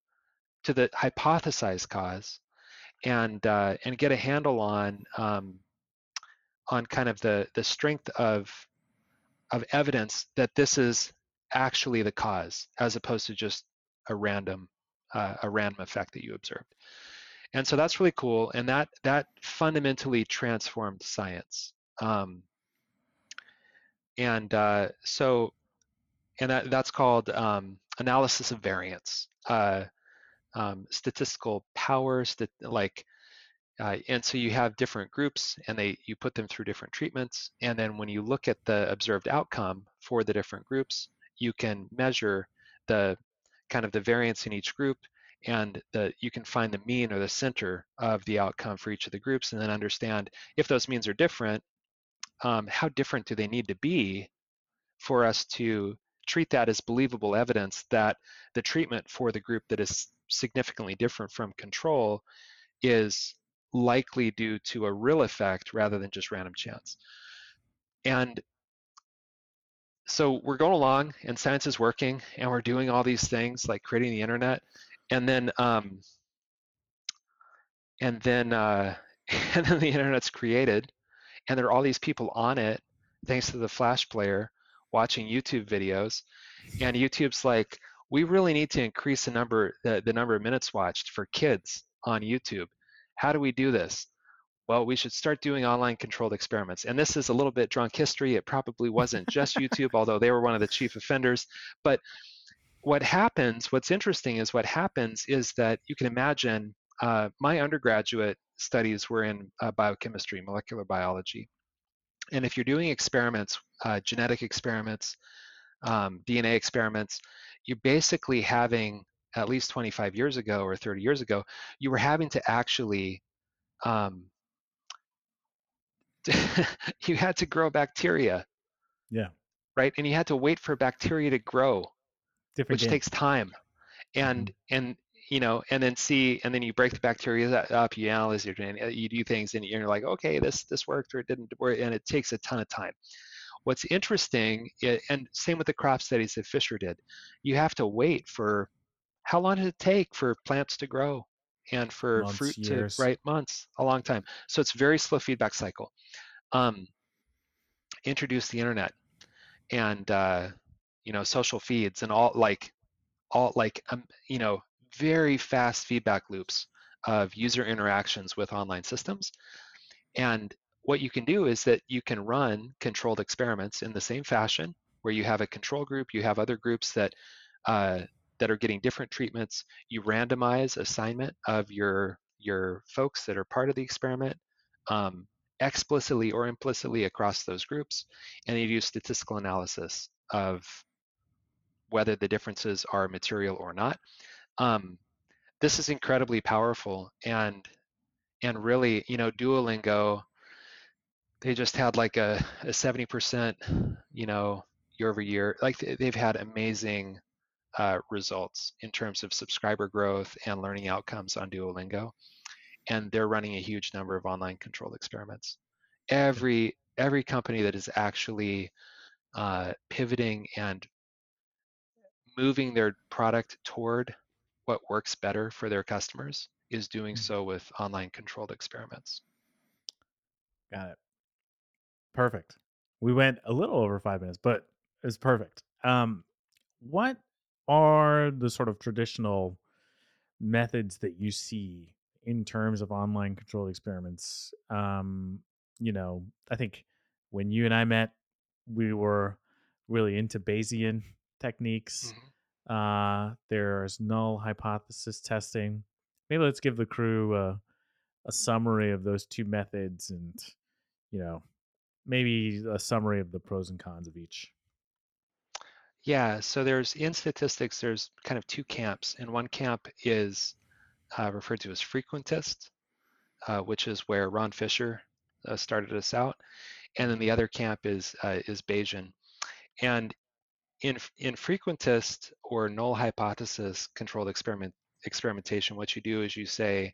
to the hypothesized cause, and get a handle on kind of the strength of evidence that this is actually the cause, as opposed to just a random effect that you observed. And so that's really cool, and that fundamentally transformed science. And that's called analysis of variance, statistical power, and so you have different groups, and you put them through different treatments, and then when you look at the observed outcome for the different groups, you can measure the kind of the variance in each group, and you can find the mean or the center of the outcome for each of the groups, and then understand if those means are different, how different do they need to be for us to treat that as believable evidence that the treatment for the group that is significantly different from control is likely due to a real effect rather than just random chance. And so we're going along, and science is working, and we're doing all these things like creating the internet, and then the internet's created, and there are all these people on it, thanks to the Flash player, watching YouTube videos, and YouTube's like, we really need to increase the number of minutes watched for kids on YouTube. How do we do this? Well, we should start doing online controlled experiments. And this is a little bit drunk history. It probably wasn't just YouTube, although they were one of the chief offenders. But what's interesting is that you can imagine my undergraduate studies were in biochemistry, molecular biology. And if you're doing experiments, genetic experiments, DNA experiments, you're basically having, at least 25 years ago or 30 years ago, you were having to actually, you had to grow bacteria. Yeah. Right? And you had to wait for bacteria to grow, which takes time. And then you break the bacteria up, you analyze your DNA, you do things, and you're like, okay, this worked or it didn't work, and it takes a ton of time. What's interesting, and same with the crop studies that Fisher did, you have to wait for, how long did it take for plants to grow and for fruit to, right, months, a long time. So it's very slow feedback cycle. Introduce the internet and, social feeds and all very fast feedback loops of user interactions with online systems. And what you can do is that you can run controlled experiments in the same fashion, where you have a control group, you have other groups that are getting different treatments. You randomize assignment of your folks that are part of the experiment explicitly or implicitly across those groups, and you do statistical analysis of whether the differences are material or not. This is incredibly powerful, and really, Duolingo, they just had like a 70%, year over year. Like they've had amazing results in terms of subscriber growth and learning outcomes on Duolingo, and they're running a huge number of online controlled experiments. Every company that is actually pivoting and moving their product toward what works better for their customers is doing so with online controlled experiments. Got it. Perfect. We went a little over 5 minutes, but it's perfect. What are the sort of traditional methods that you see in terms of online controlled experiments? I think when you and I met, we were really into Bayesian techniques. Mm-hmm. There's null hypothesis testing. Maybe let's give the crew a summary of those two methods, and maybe a summary of the pros and cons of each. Yeah, so in statistics, there's kind of two camps, and one camp is referred to as Frequentist, which is where Ron Fisher started us out, and then the other camp is Bayesian. And in Frequentist or null hypothesis controlled experimentation, what you do is you say,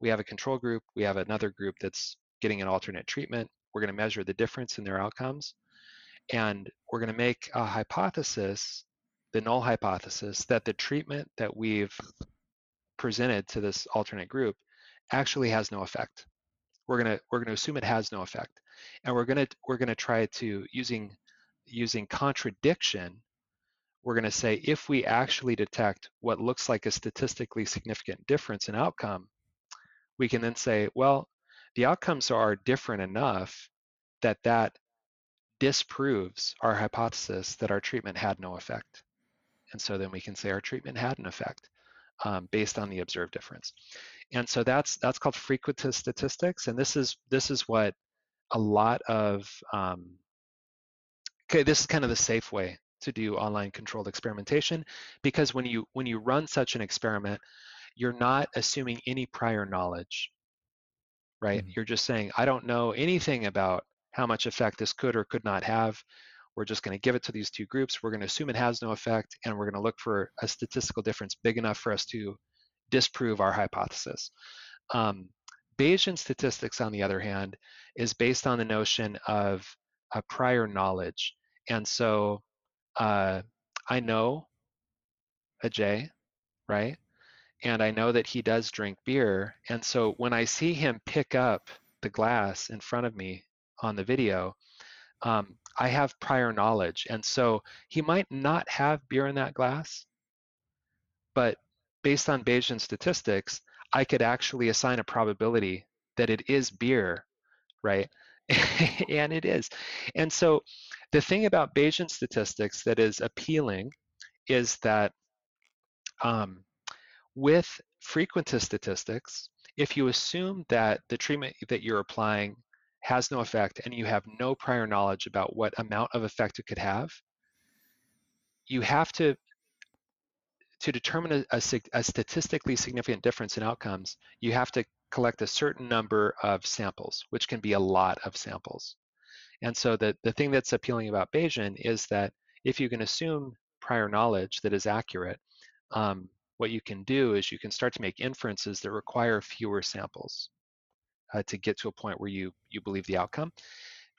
we have a control group, we have another group that's getting an alternate treatment, we're going to measure the difference in their outcomes, and we're going to make a hypothesis the null hypothesis that the treatment that we've presented to this alternate group actually has no effect. We're gonna assume it has no effect, and we're gonna try to using contradiction. We're gonna say if we actually detect what looks like a statistically significant difference in outcome, we can then say, well, the outcomes are different enough that that disproves our hypothesis that our treatment had no effect. And so then we can say our treatment had an effect based on the observed difference. And so that's called frequentist statistics. And this is what a lot of this is kind of the safe way to do online controlled experimentation, because when you run such an experiment, you're not assuming any prior knowledge, right? Mm-hmm. You're just saying, I don't know anything about how much effect this could or could not have. We're just going to give it to these two groups. We're going to assume it has no effect, and we're going to look for a statistical difference big enough for us to disprove our hypothesis. Bayesian statistics, on the other hand, is based on the notion of a prior knowledge. And so I know Ajay, right? And I know that he does drink beer. And so when I see him pick up the glass in front of me on the video, I have prior knowledge. And so he might not have beer in that glass, but based on Bayesian statistics, I could actually assign a probability that it is beer, right? And it is. And so the thing about Bayesian statistics that is appealing is that with frequentist statistics, if you assume that the treatment that you're applying has no effect, and you have no prior knowledge about what amount of effect it could have, you have to determine a statistically significant difference in outcomes, you have to collect a certain number of samples, which can be a lot of samples. And so the thing that's appealing about Bayesian is that if you can assume prior knowledge that is accurate, what you can do is you can start to make inferences that require fewer samples. To get to a point where you believe the outcome.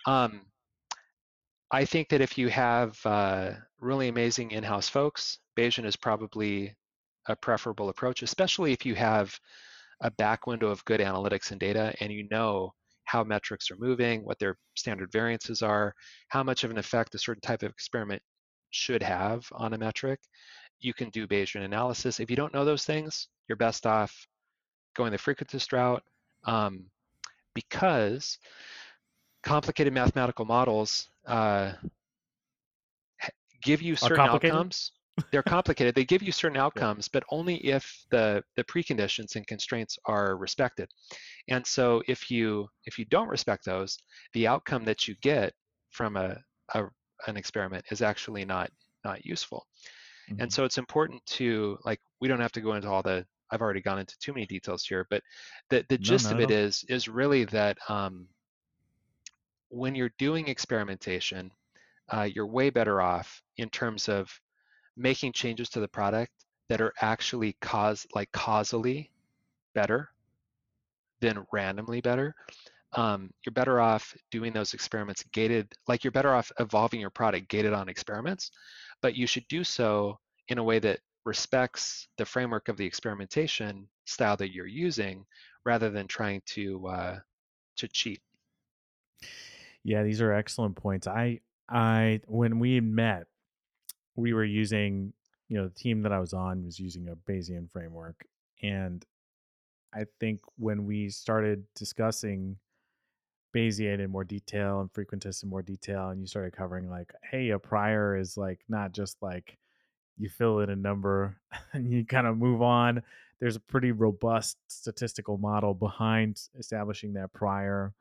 I think that if you have really amazing in-house folks, Bayesian is probably a preferable approach, especially if you have a back window of good analytics and data, and you know how metrics are moving, what their standard variances are, how much of an effect a certain type of experiment should have on a metric. You can do Bayesian analysis. If you don't know those things, you're best off going the frequentist route, because complicated mathematical models give you certain outcomes. They're complicated. They give you certain outcomes, but only if the preconditions and constraints are respected. And so if you don't respect those, the outcome that you get from an experiment is actually not useful. Mm-hmm. And so it's important to, like, we don't have to go into all the, I've already gone into too many details here, but the gist of it is really that when you're doing experimentation, you're way better off in terms of making changes to the product that are actually causally better than randomly better. You're better off doing those experiments gated, like you're better off evolving your product gated on experiments, but you should do so in a way that respects the framework of the experimentation style that you're using, rather than trying to cheat. Yeah, these are excellent points. I when we met, we were using, the team that I was on was using a Bayesian framework. And I think when we started discussing Bayesian in more detail and frequentist in more detail, and you started covering like, hey, a prior is like not just like you fill in a number and you kind of move on. There's a pretty robust statistical model behind establishing that prior.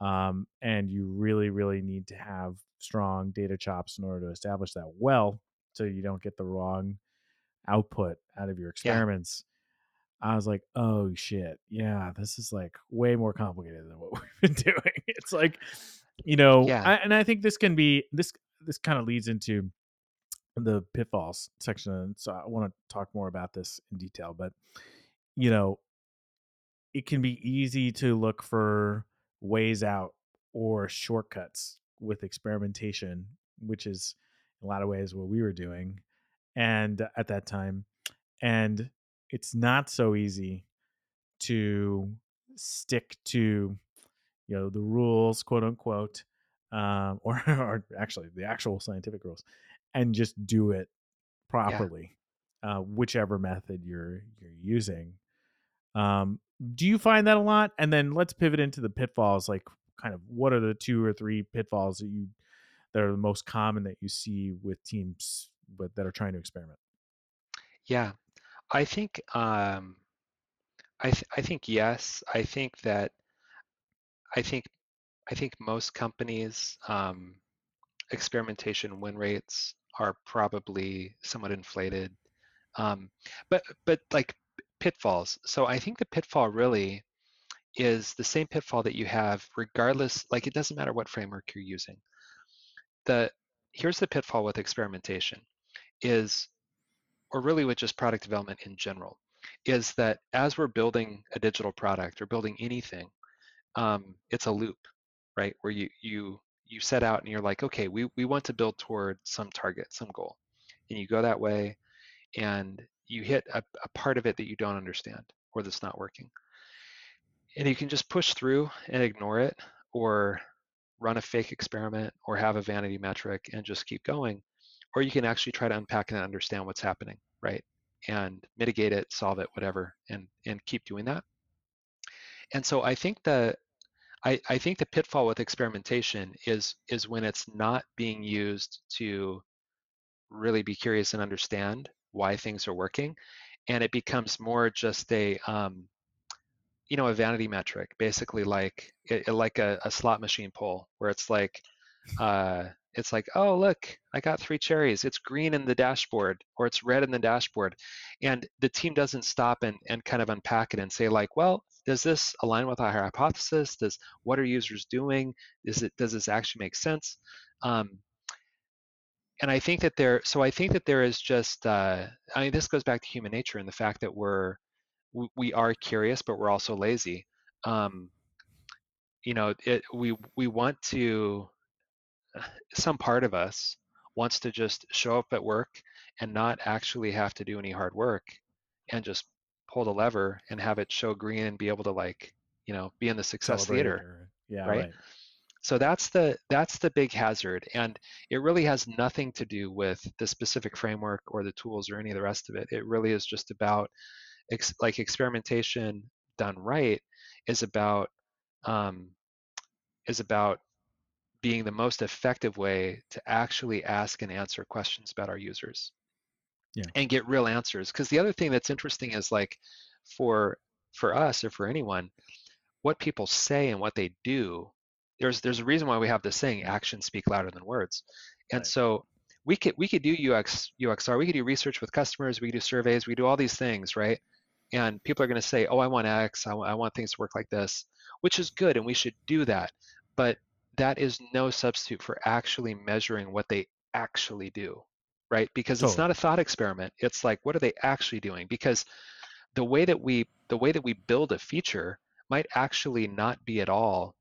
And you really, really need to have strong data chops in order to establish that well, so you don't get the wrong output out of your experiments. Yeah. I was like, oh shit. Yeah, this is like way more complicated than what we've been doing. It's like, and I think this can be, this kind of leads into the pitfalls section, so I want to talk more about this in detail, but it can be easy to look for ways out or shortcuts with experimentation, which is in a lot of ways what we were doing, and at that time. And it's not so easy to stick to, you know, the rules, quote unquote, or actually the actual scientific rules, and just do it properly, whichever method you're using. Do you find that a lot? And then let's pivot into the pitfalls, like kind of what are the 2 or 3 pitfalls that are the most common that you see with teams that are trying to experiment? Yeah, I think yes. I think most companies' experimentation win rates are probably somewhat inflated, but like pitfalls. So I think the pitfall really is the same pitfall that you have regardless. Like, it doesn't matter what framework you're using. Here's the pitfall with experimentation is, or really with just product development in general, is that as we're building a digital product or building anything, it's a loop, right? Where you set out and you're like, okay, we want to build toward some target, some goal. And you go that way and you hit a part of it that you don't understand or that's not working. And you can just push through and ignore it or run a fake experiment or have a vanity metric and just keep going. Or you can actually try to unpack and understand what's happening, right? And mitigate it, solve it, whatever, and keep doing that. And so I think the pitfall with experimentation is when it's not being used to really be curious and understand why things are working, and it becomes more just a vanity metric, basically like a slot machine pull, where it's like, oh, look, I got 3 cherries. It's green in the dashboard, or it's red in the dashboard. And the team doesn't stop and kind of unpack it and say like, well, does this align with our hypothesis? What are users doing? Does this actually make sense? And I think that there is just, this goes back to human nature and the fact that we are curious, but we're also lazy. We want to, some part of us wants to just show up at work and not actually have to do any hard work and just pull the lever and have it show green and be able to be in the success theater. Yeah. Right? So that's the big hazard. And it really has nothing to do with the specific framework or the tools or any of the rest of it. It really is just about experimentation done right is about being the most effective way to actually ask and answer questions about our users and get real answers. Because the other thing that's interesting is like for us or for anyone, what people say and what they do, there's a reason why we have this saying, actions speak louder than words. And right. So we could do UXR, we could do research with customers, we could do surveys, we do all these things, right? And people are gonna say, oh, I want X, I want things to work like this, which is good and we should do that. But that is no substitute for actually measuring what they actually do, right? Because it's not a thought experiment. It's like, what are they actually doing? Because the way that we build a feature might actually not be at all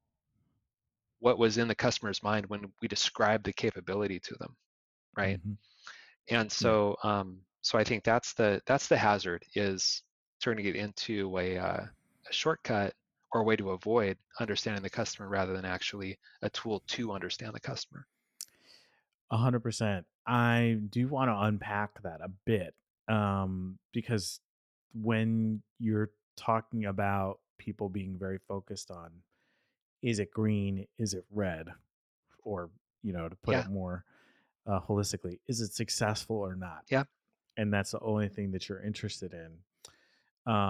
what was in the customer's mind when we describe the capability to them, right? Mm-hmm. And so, I think that's the hazard, is turning it into a shortcut or a way to avoid understanding the customer rather than actually a tool to understand the customer. 100%. I do want to unpack that a bit, because when you're talking about people being very focused on, is it green? Is it red? Or, to put it more holistically, is it successful or not? Yeah. And that's the only thing that you're interested in.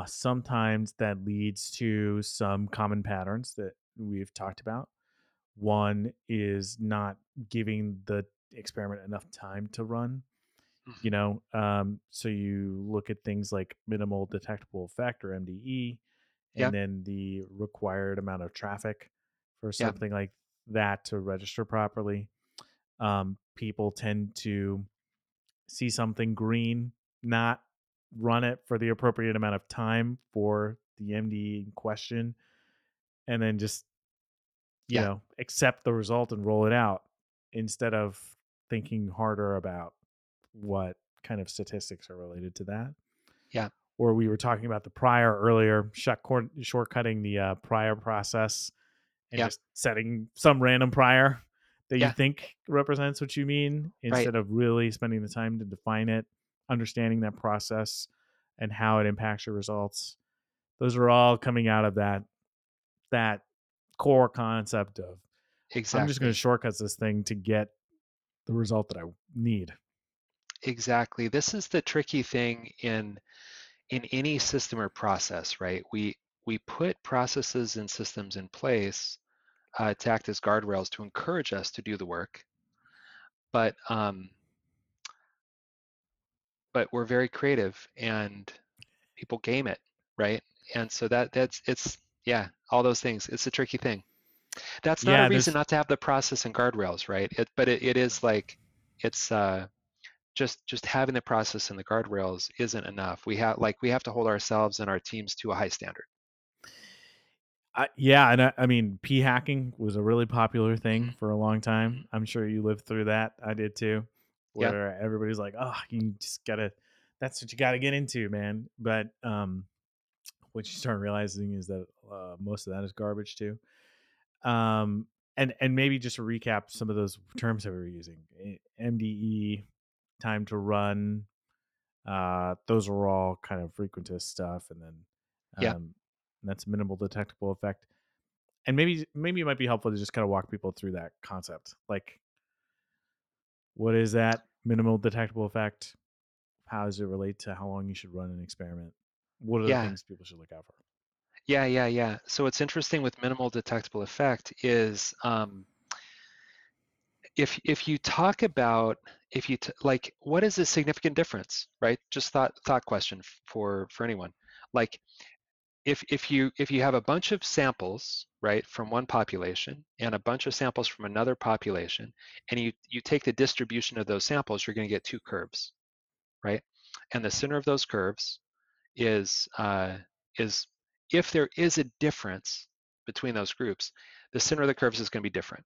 Sometimes that leads to some common patterns that we've talked about. One is not giving the experiment enough time to run, so you look at things like minimal detectable effect, or MDE, and then the required amount of traffic for something like that to register properly. People tend to see something green, not run it for the appropriate amount of time for the MDE in question, and then just, accept the result and roll it out instead of thinking harder about what kind of statistics are related to that. Yeah. Or we were talking about the prior earlier, shortcutting the prior process and just setting some random prior that you think represents what you mean instead of really spending the time to define it, understanding that process and how it impacts your results. Those are all coming out of that core concept of I'm just going to shortcut this thing to get the result that I need. Exactly. This is the tricky thing in any system or process, right? We put processes and systems in place to act as guardrails to encourage us to do the work, but we're very creative and people game it, right? And so that's all those things. It's a tricky thing. That's not a reason not to have the process and guardrails, right? But it is like it's just having the process and the guardrails isn't enough. We have to hold ourselves and our teams to a high standard. I mean, p-hacking was a really popular thing for a long time. I'm sure you lived through that. I did too. Where everybody's like, "Oh, you just gotta. That's what you gotta get into, man." But what you start realizing is that most of that is garbage too. And maybe just to recap some of those terms that we were using: MDE, time to run. Those are all kind of frequentist stuff, and then that's minimal detectable effect. And maybe it might be helpful to just kind of walk people through that concept. Like, what is that minimal detectable effect? How does it relate to how long you should run an experiment? What are the things people should look out for? Yeah. So what's interesting with minimal detectable effect is if you talk about like what is the significant difference, right? Just thought question for anyone. Like if you have a bunch of samples, right, from one population and a bunch of samples from another population, and you take the distribution of those samples, you're going to get two curves, right? And the center of those curves is if there is a difference between those groups, the center of the curves is going to be different.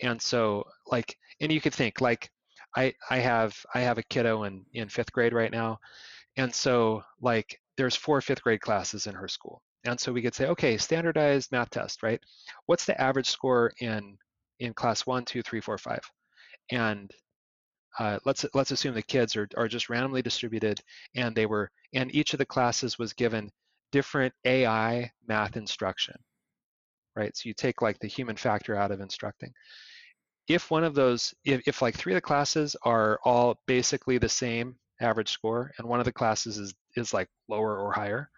And so like, and you could think like, I have a kiddo in fifth grade right now. And so like there's 4 fifth grade classes in her school. And so we could say, okay, standardized math test, right? What's the average score in class 1, 2, 3, 4, 5? And let's assume the kids are just randomly distributed and each of the classes was given different AI math instruction, right? So you take like the human factor out of instructing. If one of those, if like 3 of the classes are all basically the same average score, and one of the classes is like lower or higher,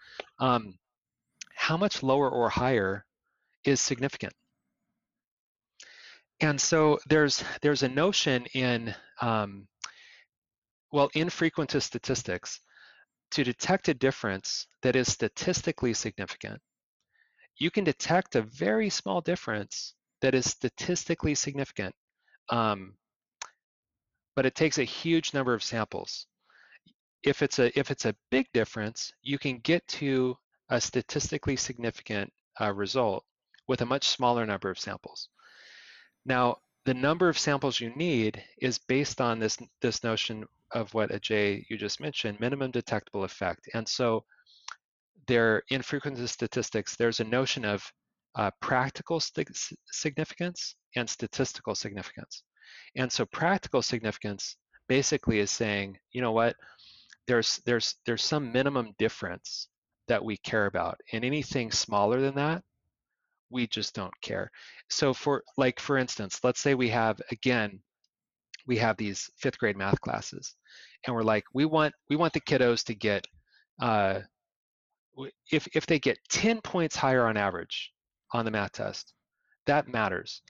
how much lower or higher is significant? And so there's a notion in frequentist statistics to detect a difference that is statistically significant. You can detect a very small difference that is statistically significant, but it takes a huge number of samples. If it's a big difference, you can get to a statistically significant result with a much smaller number of samples. Now, the number of samples you need is based on this notion of what Ajay you just mentioned, minimum detectable effect. And so there, in frequentist statistics, there's a notion of practical significance and statistical significance. And so practical significance basically is saying, you know what, there's some minimum difference that we care about, and anything smaller than that, we just don't care. So for instance, let's say we have these fifth grade math classes, and we're like, we want the kiddos to get, if they get 10 points higher on average on the math test, that matters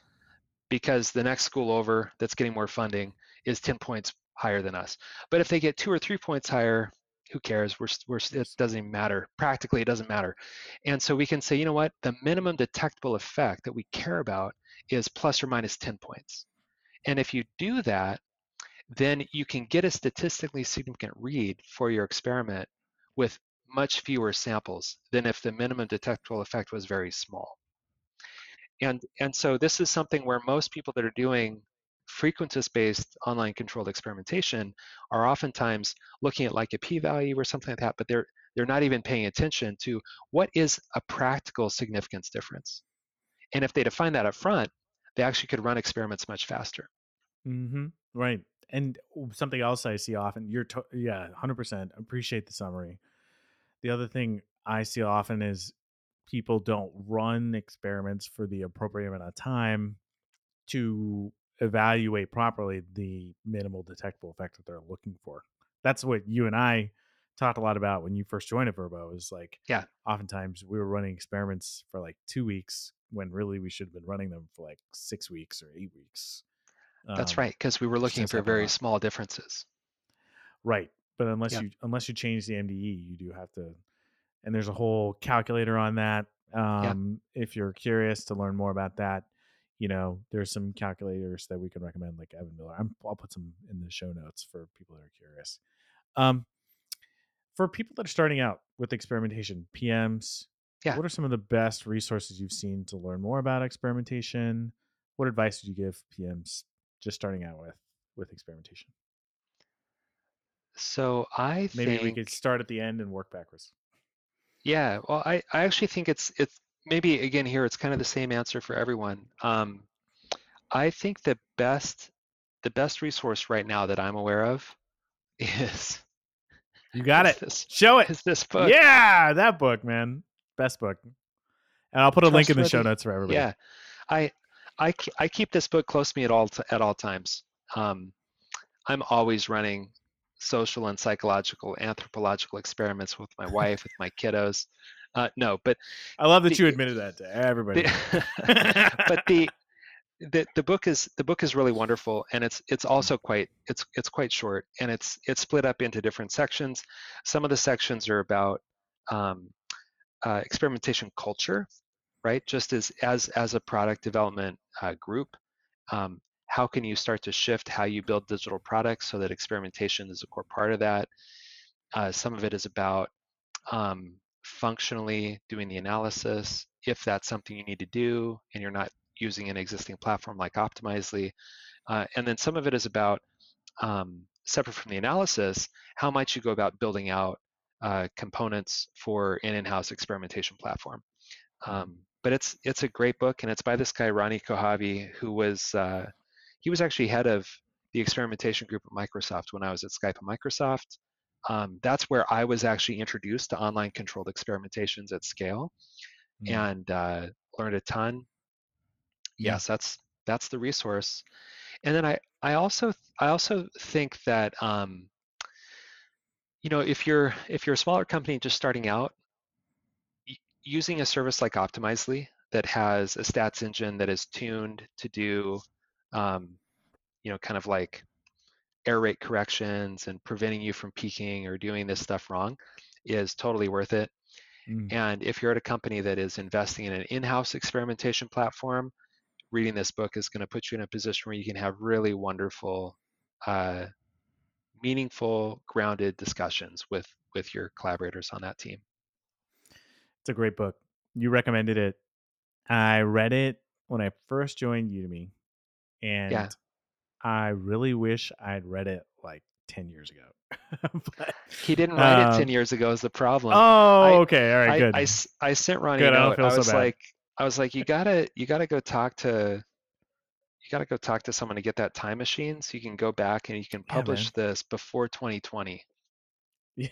because the next school over that's getting more funding is 10 points higher than us. But if they get 2 or 3 points higher, who cares? It doesn't even matter. Practically, it doesn't matter. And so we can say, you know what? The minimum detectable effect that we care about is plus or minus 10 points. And if you do that, then you can get a statistically significant read for your experiment with much fewer samples than if the minimum detectable effect was very small. And so this is something where most people that are doing frequentist-based online controlled experimentation are oftentimes looking at like a p-value or something like that, but they're not even paying attention to what is a practical significance difference. And if they define that up front, they actually could run experiments much faster. Mm-hmm. Right. And something else I see often, yeah, 100%. Appreciate the summary. The other thing I see often is people don't run experiments for the appropriate amount of time to evaluate properly the minimal detectable effect that they're looking for. That's what you and I talked a lot about when you first joined at Vrbo. Is like, yeah, oftentimes we were running experiments for like 2 weeks when really we should have been running them for like 6 weeks or 8 weeks. That's right, because we were looking for very small differences. Right, but unless you change the MDE, you do have to. And there's a whole calculator on that. If you're curious to learn more about that, there's some calculators that we can recommend, like Evan Miller. I'll put some in the show notes for people that are curious. For people that are starting out with experimentation, PMs, what are some of the best resources you've seen to learn more about experimentation? What advice would you give PMs just starting out with experimentation? So I think maybe we could start at the end and work backwards. Yeah, well, I actually think it's maybe, again, here, it's kind of the same answer for everyone. I think the best resource right now that I'm aware of is... You got it. Show it. Is this book. Yeah, that book, man. Best book. And I'll put a link in the show notes for everybody. Yeah, I keep this book close to me at all times. I'm always running social and psychological, anthropological experiments with my wife, with my kiddos. No, but I love that you admitted that to everybody. But the book is really wonderful, and it's also quite short, and it's split up into different sections. Some of the sections are about experimentation culture, right? Just as a product development group. How can you start to shift how you build digital products so that experimentation is a core part of that? Some of it is about functionally doing the analysis, if that's something you need to do and you're not using an existing platform like Optimizely. And then some of it is about, separate from the analysis, how might you go about building out components for an in-house experimentation platform? But it's a great book, and it's by this guy, Ronnie Kohavi, who was... He was actually head of the experimentation group at Microsoft when I was at Skype and Microsoft. That's where I was actually introduced to online controlled experimentations at scale, and learned a ton. Yes, that's the resource. And then I also think that if you're a smaller company just starting out, using a service like Optimizely that has a stats engine that is tuned to do kind of like error rate corrections and preventing you from peaking or doing this stuff wrong is totally worth it. And if you're at a company that is investing in an in-house experimentation platform, reading this book is going to put you in a position where you can have really wonderful, meaningful, grounded discussions with your collaborators on that team. It's a great book. You recommended it. I read it when I first joined Udemy. And I really wish I'd read it like 10 years ago. But he didn't write it 10 years ago is the problem. Okay. All right. Good. I sent Ronnie a note. I was like, you gotta go talk to, someone to get that time machine so you can go back and you can publish this before 2020. Yeah.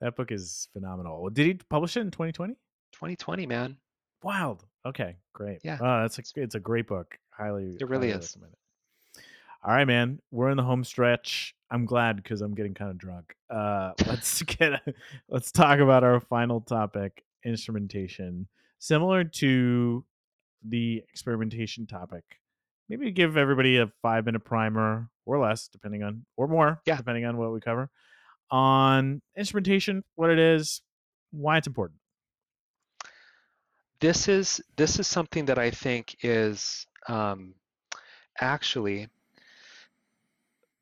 That book is phenomenal. Did he publish it in 2020? 2020, man. Wow. Okay. Great. Yeah. It's a great book. Highly is. All right, man. We're in the home stretch. I'm glad because I'm getting kind of drunk. Let's talk about our final topic, instrumentation. Similar to the experimentation topic, maybe give everybody a 5-minute primer or less, depending on what we cover on instrumentation, what it is, why it's important. This is something that I think is actually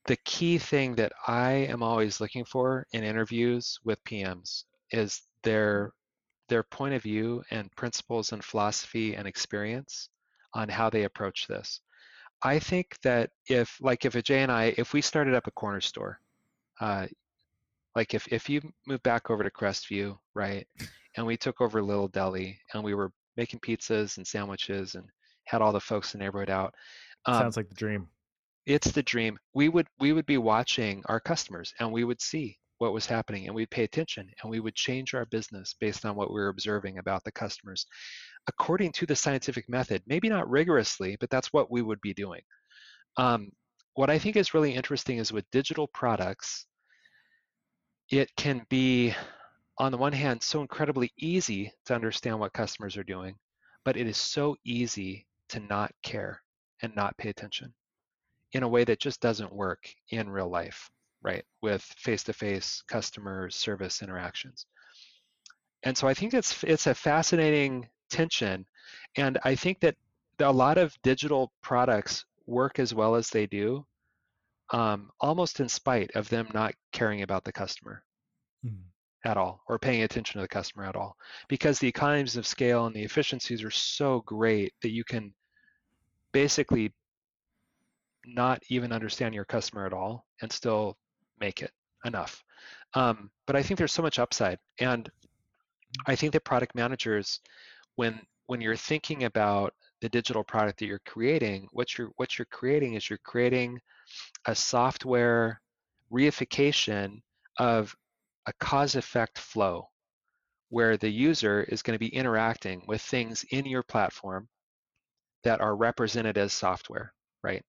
the key thing that I am always looking for in interviews with PMs is their point of view and principles and philosophy and experience on how they approach this. I think that if Ajay and I, if we started up a corner store, like if you moved back over to Crestview, right, and we took over Little Deli and we were making pizzas and sandwiches and had all the folks in the neighborhood out. Sounds like the dream. It's the dream. We would be watching our customers and we would see what was happening and we'd pay attention and we would change our business based on what we were observing about the customers, according to the scientific method, maybe not rigorously, but that's what we would be doing. What I think is really interesting is with digital products, it can be, on the one hand, so incredibly easy to understand what customers are doing, but it is so easy to not care and not pay attention in a way that just doesn't work in real life, right? With face-to-face customer service interactions. And so I think it's a fascinating tension. And I think that a lot of digital products work as well as they do, almost in spite of them not caring about the customer at all, or paying attention to the customer at all, because the economies of scale and the efficiencies are so great that you can basically not even understand your customer at all and still make it enough. But I think there's so much upside. And I think that product managers, when you're thinking about the digital product that you're creating, what you're creating is you're creating a software reification of a cause-effect flow where the user is going to be interacting with things in your platform that are represented as software, right?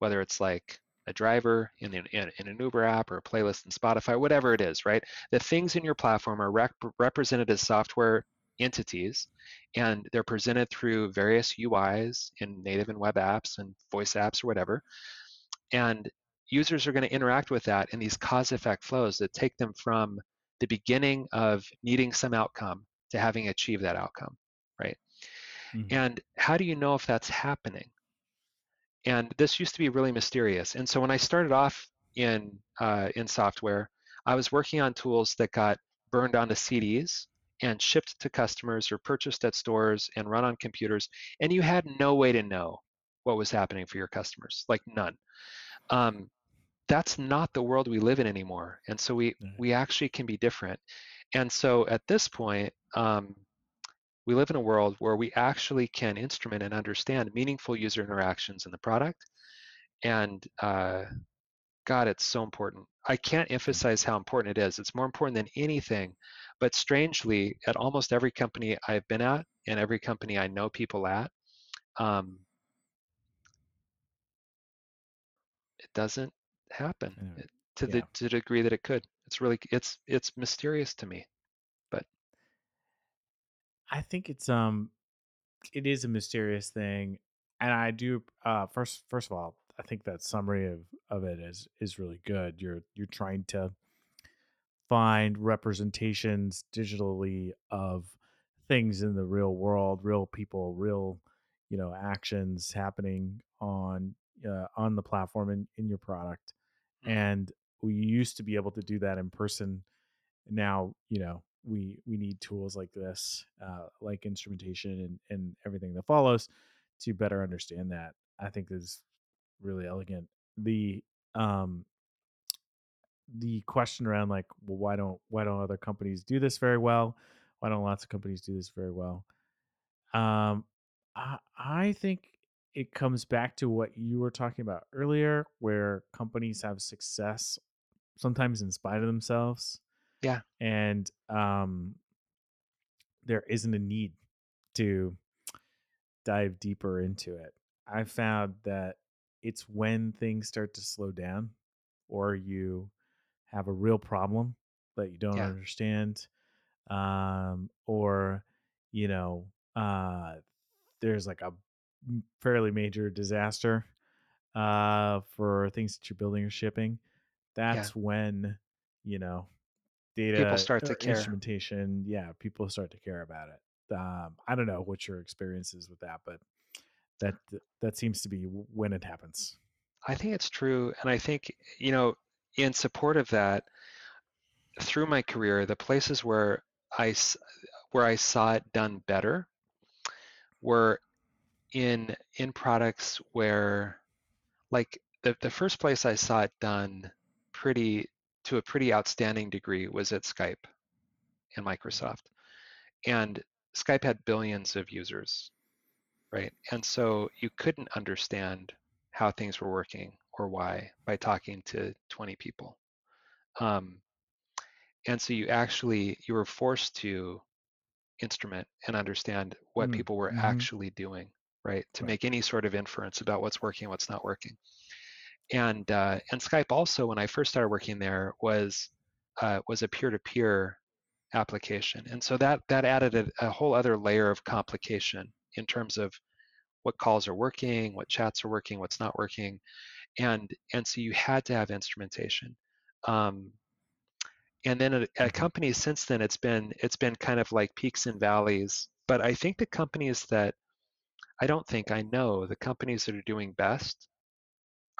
Whether it's like a driver in an Uber app or a playlist in Spotify, whatever it is, right? The things in your platform are represented as software entities, and they're presented through various UIs in native and web apps and voice apps or whatever. And users are going to interact with that in these cause-effect flows that take them from the beginning of needing some outcome to having achieved that outcome, right? Mm-hmm. And how do you know if that's happening? And this used to be really mysterious. And so when I started off in software, I was working on tools that got burned onto CDs and shipped to customers or purchased at stores and run on computers, and you had no way to know what was happening for your customers, like none. That's not the world we live in anymore. And so we actually can be different. And so at this point, we live in a world where we actually can instrument and understand meaningful user interactions in the product. And God, it's so important. I can't emphasize how important it is. It's more important than anything. But strangely, at almost every company I've been at and every company I know people at, it doesn't happen to the degree that it could. It's really it's mysterious to me, but I think it is a mysterious thing. And I do first of all, I think that summary of it is really good. You're trying to find representations digitally of things in the real world, real people, real actions happening on the platform and in your product. And we used to be able to do that in person. Now, we need tools like this, like instrumentation and everything that follows to better understand that. I think is really elegant. The question around like, well, why don't other companies do this very well? Why don't lots of companies do this very well? I think it comes back to what you were talking about earlier, where companies have success sometimes in spite of themselves. Yeah. And there isn't a need to dive deeper into it. I found that it's when things start to slow down or you have a real problem that you don't understand, or, there's like a fairly major disaster for things that you're building or shipping. That's when, data, people start to care. Instrumentation. Yeah. People start to care about it. I don't know what your experience is with that, but that seems to be when it happens. I think it's true. And I think, in support of that, through my career, the places where I saw it done better were in products where like the first place I saw it done to a pretty outstanding degree was at Skype and Microsoft. And Skype had billions of users, right? And so you couldn't understand how things were working or why by talking to 20 people. And so you were forced to instrument and understand what people were actually doing, right? To make any sort of inference about what's working, what's not working. And Skype also, when I first started working there, was a peer-to-peer application. And so that added a whole other layer of complication in terms of what calls are working, what chats are working, what's not working. And so you had to have instrumentation. And then at companies since then, it's been kind of like peaks and valleys. But I think the companies that are doing best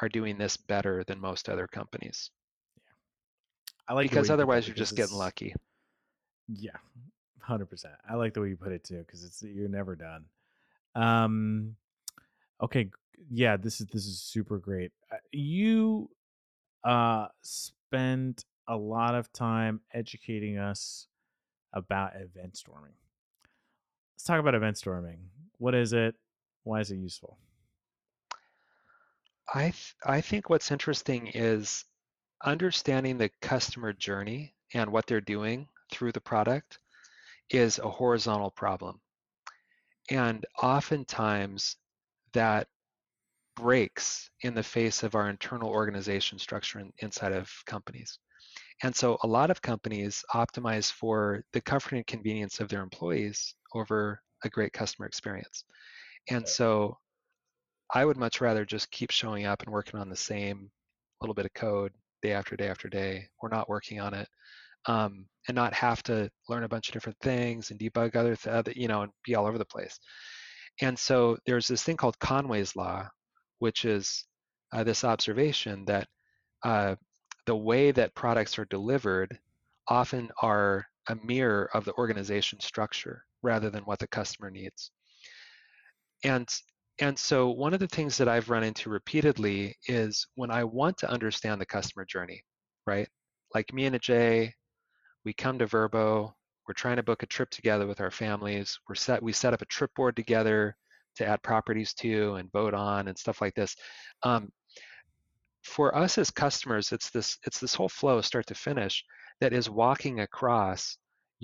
are doing this better than most other companies. Yeah, I like because otherwise you're just getting lucky. Yeah, 100%. I like the way you put it too, because you're never done. Okay, yeah, this is super great. You spent a lot of time educating us about event storming. Let's talk about event storming. What is it? Why is it useful? I think what's interesting is understanding the customer journey and what they're doing through the product is a horizontal problem. And oftentimes that breaks in the face of our internal organization structure inside of companies. And so a lot of companies optimize for the comfort and convenience of their employees over a great customer experience. And so I would much rather just keep showing up and working on the same little bit of code day after day after day. We're not working on it and not have to learn a bunch of different things and debug and be all over the place. And so there's this thing called Conway's Law, which is this observation that the way that products are delivered often are a mirror of the organization structure rather than what the customer needs. And so one of the things that I've run into repeatedly is when I want to understand the customer journey, right? Like me and Ajay, we come to Vrbo, we're trying to book a trip together with our families. We set up a trip board together to add properties to and vote on and stuff like this. For us as customers, it's this whole flow start to finish that is walking across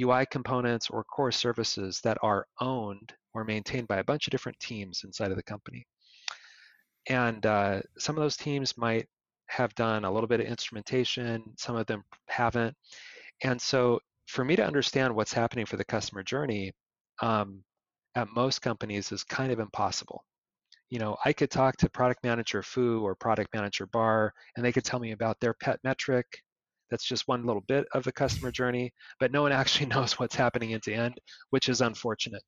UI components or core services that are owned or maintained by a bunch of different teams inside of the company. And some of those teams might have done a little bit of instrumentation, some of them haven't. And so for me to understand what's happening for the customer journey at most companies is kind of impossible. You know, I could talk to product manager Fu or product manager Bar, and they could tell me about their pet metric. That's just one little bit of the customer journey, but no one actually knows what's happening end to end, which is unfortunate.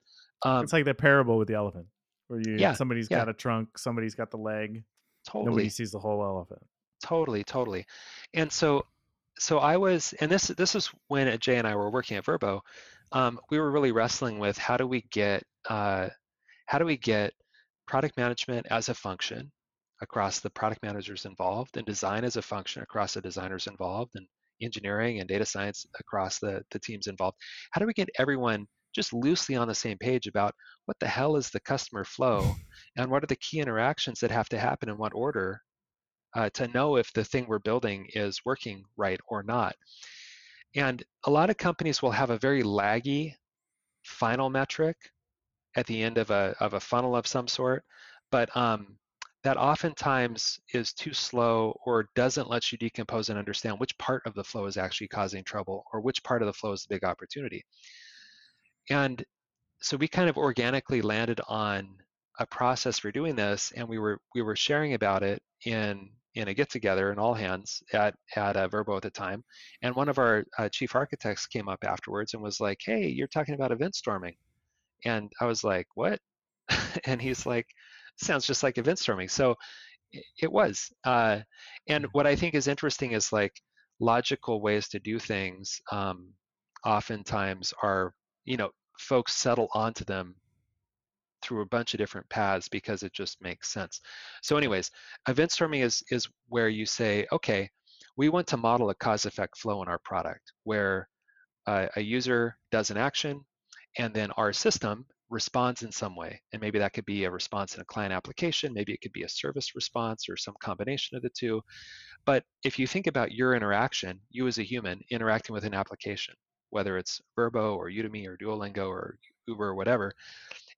It's like that parable with the elephant, where somebody's got a trunk, somebody's got the leg, totally. Nobody sees the whole elephant. Totally. And so I was, and this is when Ajay and I were working at Vrbo. We were really wrestling with how do we get product management as a function across the product managers involved, and design as a function across the designers involved, and engineering and data science across the teams involved. How do we get everyone just loosely on the same page about what the hell is the customer flow and what are the key interactions that have to happen in what order to know if the thing we're building is working right or not? And a lot of companies will have a very laggy final metric at the end of a funnel of some sort, but that oftentimes is too slow or doesn't let you decompose and understand which part of the flow is actually causing trouble or which part of the flow is the big opportunity. And so we kind of organically landed on a process for doing this, and we were sharing about it in a get together in all hands at Vrbo at the time. And one of our chief architects came up afterwards and was like, "Hey, you're talking about event storming." And I was like, "What?" And he's like, "Sounds just like event storming." So it was. And what I think is interesting is like logical ways to do things oftentimes are, folks settle onto them through a bunch of different paths because it just makes sense. So anyways, event storming is where you say, okay, we want to model a cause-effect flow in our product where a user does an action and then our system responds in some way. And maybe that could be a response in a client application. Maybe it could be a service response or some combination of the two. But if you think about your interaction, you as a human interacting with an application, whether it's Vrbo or Udemy or Duolingo or Uber or whatever,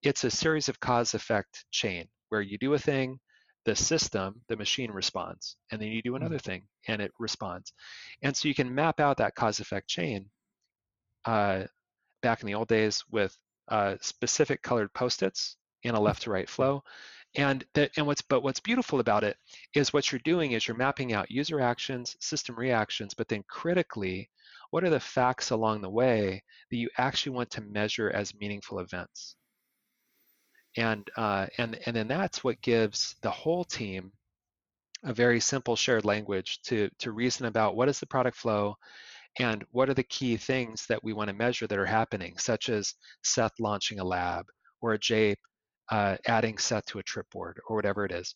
it's a series of cause-effect chain where you do a thing, the system, the machine responds, and then you do another thing and it responds. And so you can map out that cause-effect chain back in the old days with specific colored post-its in a left-to-right flow. But what's beautiful about it is what you're doing is you're mapping out user actions, system reactions, but then critically, what are the facts along the way that you actually want to measure as meaningful events? And then that's what gives the whole team a very simple shared language to reason about what is the product flow and what are the key things that we want to measure that are happening, such as Seth launching a lab or a Jape adding Seth to a Tripboard or whatever it is.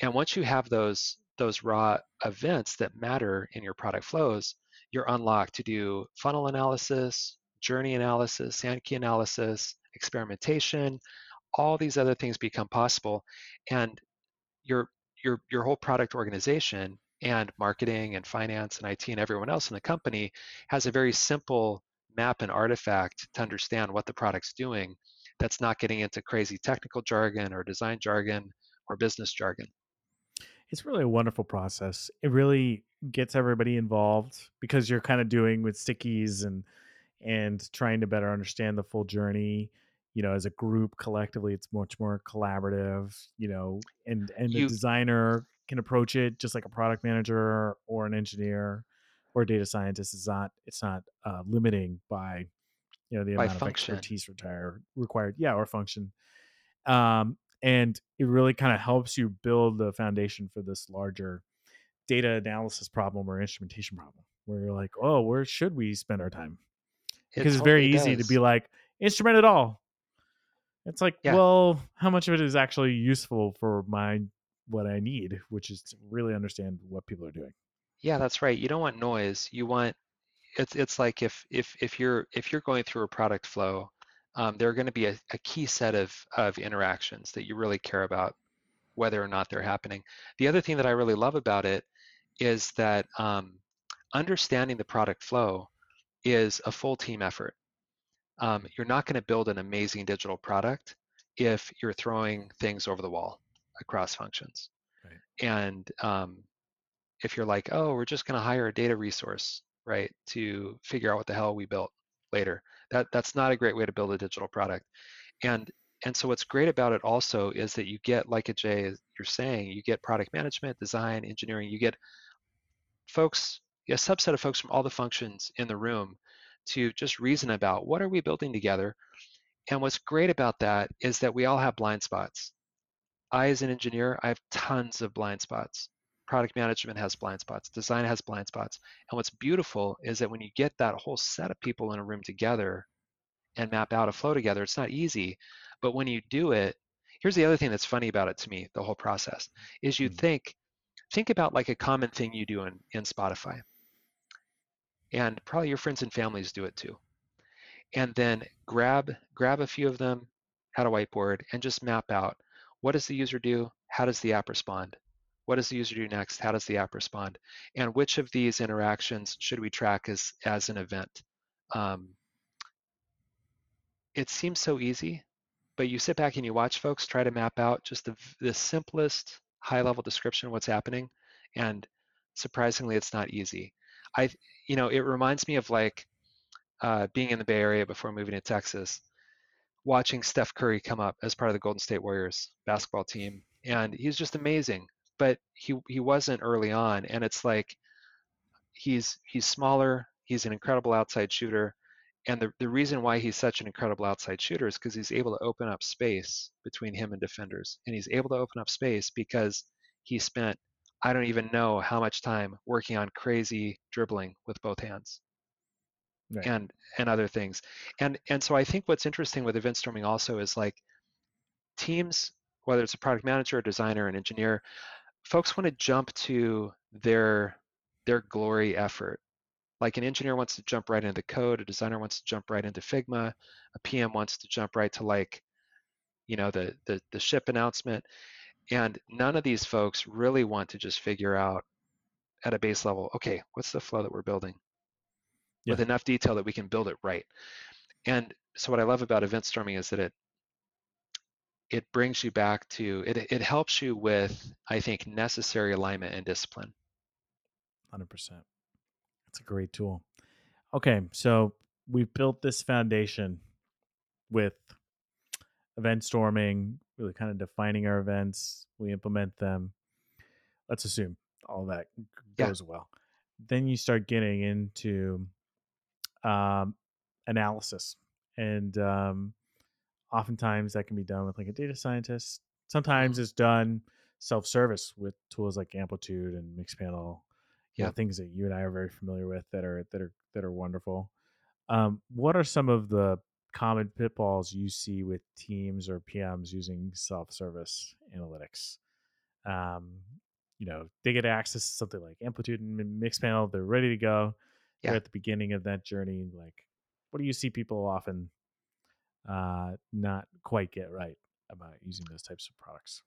And once you have those raw events that matter in your product flows, you're unlocked to do funnel analysis, journey analysis, Sankey analysis, experimentation. All these other things become possible, and your whole product organization and marketing and finance and IT and everyone else in the company has a very simple map and artifact to understand what the product's doing that's not getting into crazy technical jargon or design jargon or business jargon. It's really a wonderful process. It really gets everybody involved because you're kind of doing with stickies and trying to better understand the full journey. You know, as a group collectively, it's much more collaborative, you know, and the designer can approach it just like a product manager or an engineer or a data scientist. It's not limiting by, you know, the amount of expertise required. Yeah. Or function. And it really kind of helps you build the foundation for this larger data analysis problem or instrumentation problem where you're like, oh, where should we spend our time? Because it's very easy to be like, instrument it all. It's like, yeah. Well, how much of it is actually useful for what I need, which is to really understand what people are doing. Yeah, that's right. You don't want noise. You want it's like if you're going through a product flow, there are going to be a key set of interactions that you really care about, whether or not they're happening. The other thing that I really love about it is that understanding the product flow is a full team effort. You're not going to build an amazing digital product if you're throwing things over the wall across functions. Right. And if you're like, oh, we're just going to hire a data resource, right, to figure out what the hell we built later, that's not a great way to build a digital product. And so what's great about it also is that you get, like Ajay, you're saying, you get product management, design, engineering, you get folks, a subset of folks from all the functions in the room to just reason about what are we building together. And what's great about that is that we all have blind spots. I, as an engineer, I have tons of blind spots. Product management has blind spots. Design has blind spots. And what's beautiful is that when you get that whole set of people in a room together and map out a flow together, it's not easy. But when you do it, here's the other thing that's funny about it to me, the whole process, is you think about like a common thing you do in Spotify. And probably your friends and families do it too. And then grab a few of them, had a whiteboard, and just map out, what does the user do? How does the app respond? What does the user do next? How does the app respond? And which of these interactions should we track as an event? It seems so easy, but you sit back and you watch folks try to map out just the simplest high-level description of what's happening, and surprisingly, it's not easy. It reminds me of like being in the Bay Area before moving to Texas, watching Steph Curry come up as part of the Golden State Warriors basketball team, and he's just amazing. But he wasn't early on, and it's like he's smaller, he's an incredible outside shooter, and the reason why he's such an incredible outside shooter is because he's able to open up space between him and defenders, and he's able to open up space because he spent, I don't even know how much time, working on crazy dribbling with both hands, right, and other things. And so I think what's interesting with event storming also is like teams, whether it's a product manager, a designer, an engineer, folks want to jump to their glory effort. Like an engineer wants to jump right into code, a designer wants to jump right into Figma, a PM wants to jump right to like, you know, the ship announcement. And none of these folks really want to just figure out at a base level, okay, what's the flow that we're building with enough detail that we can build it right. And so what I love about event storming is that it brings you back to, it helps you with, I think, necessary alignment and discipline. 100%. That's a great tool. Okay, so we've built this foundation with event storming, really kind of defining our events. We implement them. Let's assume all that goes well. Then you start getting into analysis. And oftentimes that can be done with like a data scientist. Sometimes it's done self-service with tools like Amplitude and Mixpanel, things that you and I are very familiar with that are wonderful. What are some of the common pitfalls you see with teams or PMs using self-service analytics? They get access to something like Amplitude and Mixpanel. They're ready to go. Yeah. They're at the beginning of that journey. Like, what do you see people often not quite get right about using those types of products?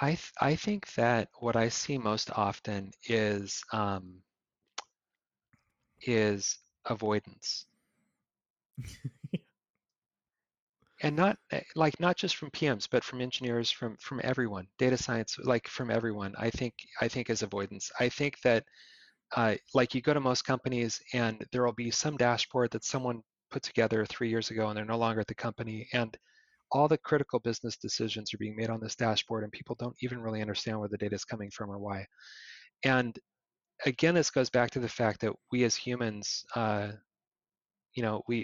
I think that what I see most often is avoidance. And not just from PMs, but from engineers, from everyone, data science, like from everyone. I think is avoidance. I think that like you go to most companies and there will be some dashboard that someone put together 3 years ago and they're no longer at the company, and all the critical business decisions are being made on this dashboard, and people don't even really understand where the data is coming from or why. And again, this goes back to the fact that we as humans, we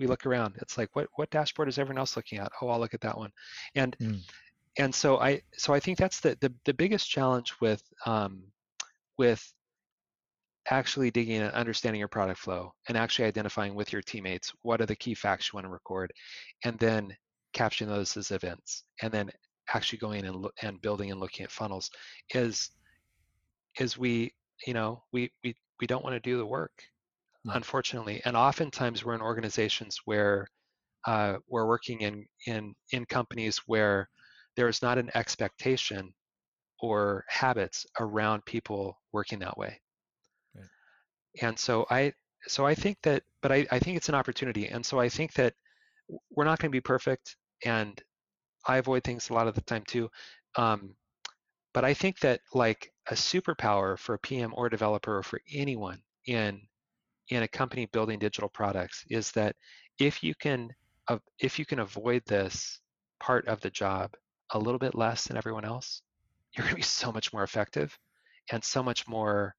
look around. It's like, what dashboard is everyone else looking at? Oh, I'll look at that one. And so I think that's the biggest challenge with actually digging and understanding your product flow, and actually identifying with your teammates what are the key facts you want to record, and then capturing those as events, and then actually going and building and looking at funnels is we don't want to do the work. Unfortunately, and oftentimes we're in organizations where we're working in companies where there is not an expectation or habits around people working that way. Right. And so I think that, but I think it's an opportunity. And so I think that we're not going to be perfect, and I avoid things a lot of the time too. But I think that like a superpower for a PM or a developer or for anyone in a company building digital products is that if you can avoid this part of the job a little bit less than everyone else, you're going to be so much more effective, and so much more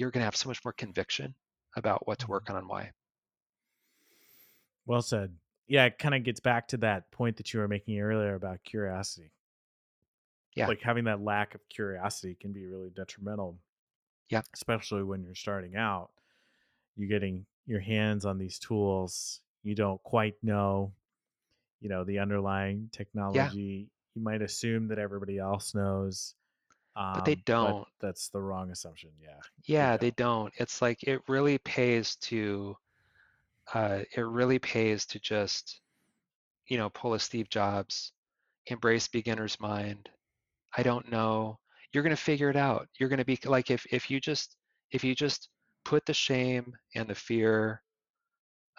you're going to have so much more conviction about what to work on and why. Well said. Yeah, it kind of gets back to that point that you were making earlier about curiosity. Yeah, like having that lack of curiosity can be really detrimental. Yeah, especially when you're starting out. You're getting your hands on these tools. You don't quite know, the underlying technology. Yeah. You might assume that everybody else knows, but they don't. But that's the wrong assumption. Yeah, they don't. It's like it really pays to just, pull a Steve Jobs, embrace beginner's mind. I don't know. You're going to figure it out. You're going to be like if you just put the shame and the fear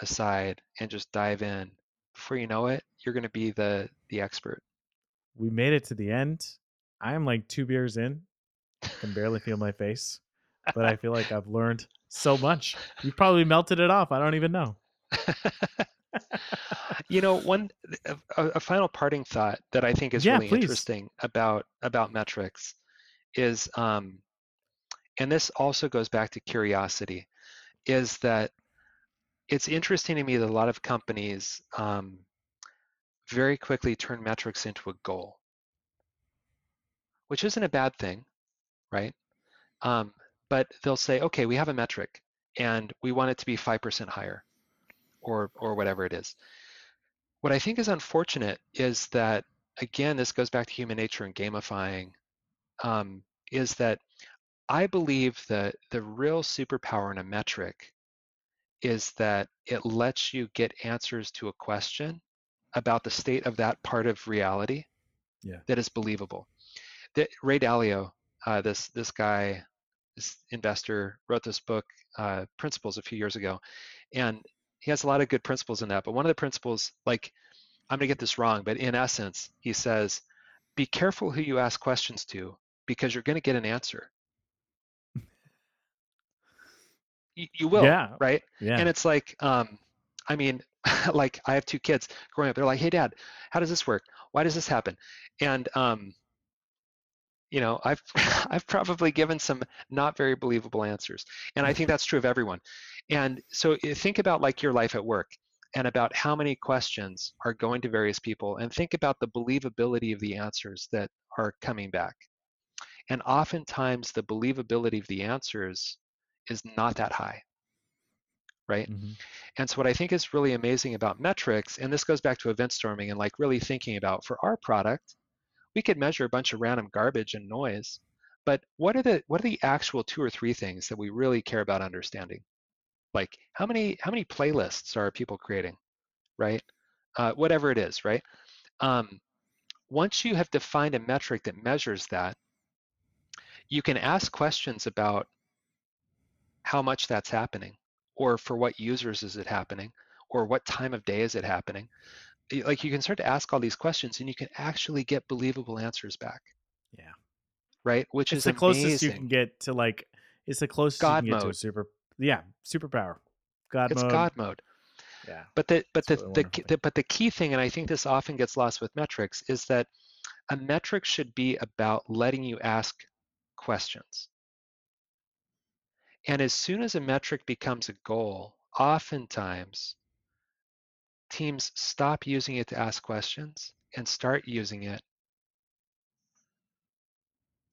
aside and just dive in. Before you know it, you're going to be the expert. We made it to the end. I'm like 2 beers in. I can barely feel my face, but I feel like I've learned so much. You probably melted it off. I don't even know. One final parting thought that I think is really interesting about metrics is, and this also goes back to curiosity, is that it's interesting to me that a lot of companies very quickly turn metrics into a goal, which isn't a bad thing, right? But they'll say, okay, we have a metric and we want it to be 5% higher or whatever it is. What I think is unfortunate is that again, this goes back to human nature and gamifying, is that I believe that the real superpower in a metric is that it lets you get answers to a question about the state of that part of reality that is believable. That Ray Dalio, this guy, this investor, wrote this book, Principles, a few years ago, and he has a lot of good principles in that. But one of the principles, like, I'm going to get this wrong, but in essence, he says, be careful who you ask questions to, because you're going to get an answer. You will, right? Yeah. And it's like, I mean, like, I have two kids growing up. They're like, hey, Dad, how does this work? Why does this happen? And, you know, I've probably given some not very believable answers. And I think that's true of everyone. And so think about, like, your life at work and about how many questions are going to various people, and think about the believability of the answers that are coming back. And oftentimes the believability of the answers is not that high, right? Mm-hmm. And so what I think is really amazing about metrics, and this goes back to event storming and, like, really thinking about, for our product, we could measure a bunch of random garbage and noise, but what are the actual two or three things that we really care about understanding? Like, how many playlists are people creating, right? Whatever it is, right? Once you have defined a metric that measures that, you can ask questions about how much that's happening, or for what users is it happening, or what time of day is it happening. Like, you can start to ask all these questions, and you can actually get believable answers back. Yeah. Right? Which is the closest amazing. You can get to, like, it's the closest God you can get mode. To a super, yeah, superpower. God it's mode. It's God mode. Yeah. But the key thing, and I think this often gets lost with metrics, is that a metric should be about letting you ask questions. And as soon as a metric becomes a goal, oftentimes teams stop using it to ask questions and start using it,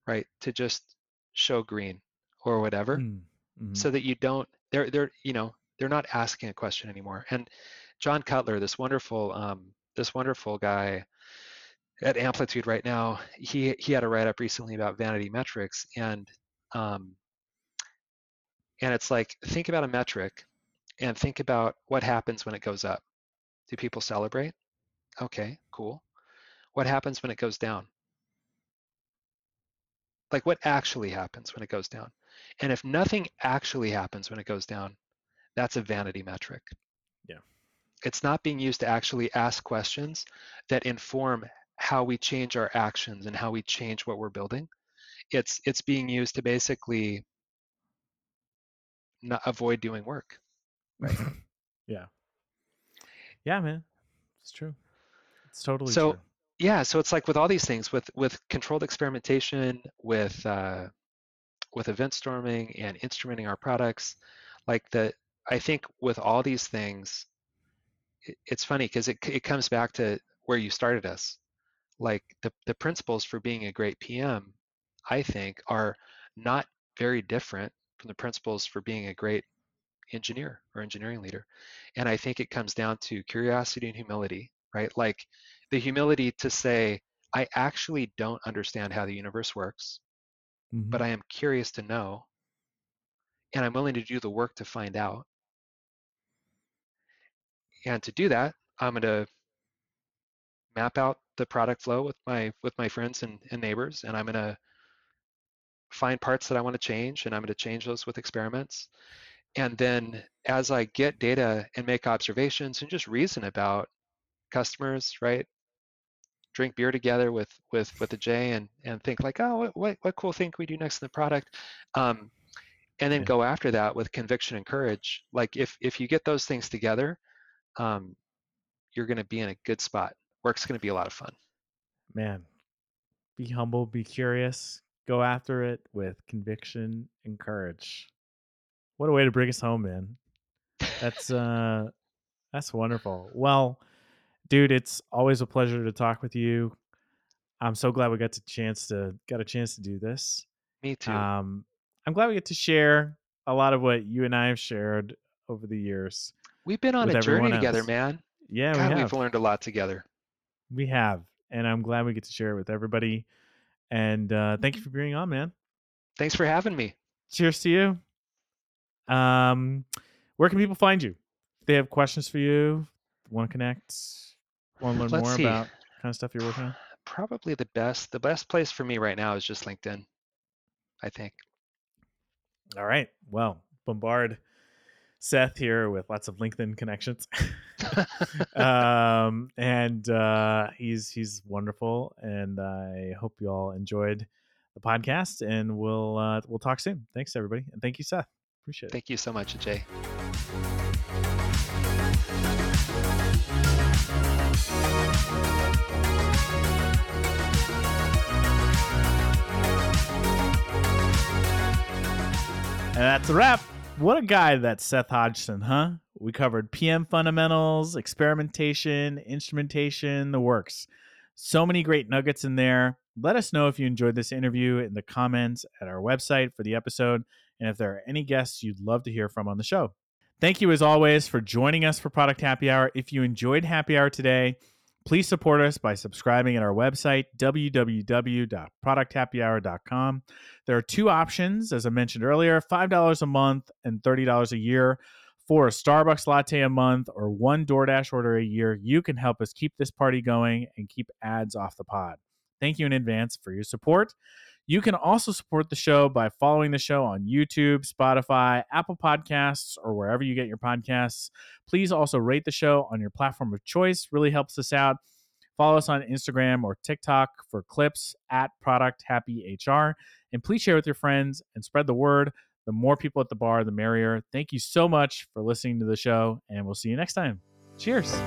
right, to just show green or whatever, mm-hmm. so that you don't, they're not asking a question anymore. And John Cutler, this wonderful guy at Amplitude right now, he had a write-up recently about vanity metrics, and it's like, think about a metric and think about what happens when it goes up. Do people celebrate? Okay, cool. What happens when it goes down? Like, what actually happens when it goes down? And if nothing actually happens when it goes down, that's a vanity metric. Yeah. It's not being used to actually ask questions that inform how we change our actions and how we change what we're building. It's being used to basically not avoid doing work, right? yeah man, it's true. It's totally so true. Yeah, so it's like with all these things, with controlled experimentation, with event storming and instrumenting our products, like, the I think with all these things, it's funny because it comes back to where you started us. Like, the principles for being a great PM, I think, are not very different from the principles for being a great engineer or engineering leader. And I think it comes down to curiosity and humility, right? Like, the humility to say, I actually don't understand how the universe works, mm-hmm. but I am curious to know, and I'm willing to do the work to find out. And to do that, I'm going to map out the product flow with my friends and neighbors, and I'm going to find parts that I want to change, and I'm going to change those with experiments. And then as I get data and make observations and just reason about customers, right? Drink beer together with a J and think like, oh, what cool thing can we do next in the product? And then go after that with conviction and courage. Like, if you get those things together, you're going to be in a good spot. Work's going to be a lot of fun. Man, be humble, be curious. Go after it with conviction and courage. What a way to bring us home, man. That's wonderful. Well, dude, it's always a pleasure to talk with you. I'm so glad we got a chance to do this. Me too. I'm glad we get to share a lot of what you and I have shared over the years. We've been on a journey together, man. Yeah, God, we've learned a lot together. We have. and I'm glad we get to share it with everybody. And thank you for being on, man. Thanks for having me. Cheers to you. Where can people find you? If they have questions for you, want to connect, want to learn more about the kind of stuff you're working on? Probably the best place for me right now is just LinkedIn, I think. All right. Well, bombard Seth here with lots of LinkedIn connections. And he's wonderful, and I hope you all enjoyed the podcast, and we'll talk soon. Thanks everybody, and thank you, Seth. Appreciate it. Thank you so much, Ajay. And that's a wrap. What a guy that's Seth Hodgson, huh? We covered PM fundamentals, experimentation, instrumentation, the works. So many great nuggets in there. Let us know if you enjoyed this interview in the comments at our website for the episode, and if there are any guests you'd love to hear from on the show. Thank you, as always, for joining us for Product Happy Hour. If you enjoyed Happy Hour today, please support us by subscribing at our website, www.producthappyhour.com. There are two options, as I mentioned earlier, $5 a month and $30 a year. For a Starbucks latte a month or one DoorDash order a year, you can help us keep this party going and keep ads off the pod. Thank you in advance for your support. You can also support the show by following the show on YouTube, Spotify, Apple Podcasts, or wherever you get your podcasts. Please also rate the show on your platform of choice. Really helps us out. Follow us on Instagram or TikTok for clips at Product Happy HR. And please share with your friends and spread the word. The more people at the bar, the merrier. Thank you so much for listening to the show, and we'll see you next time. Cheers.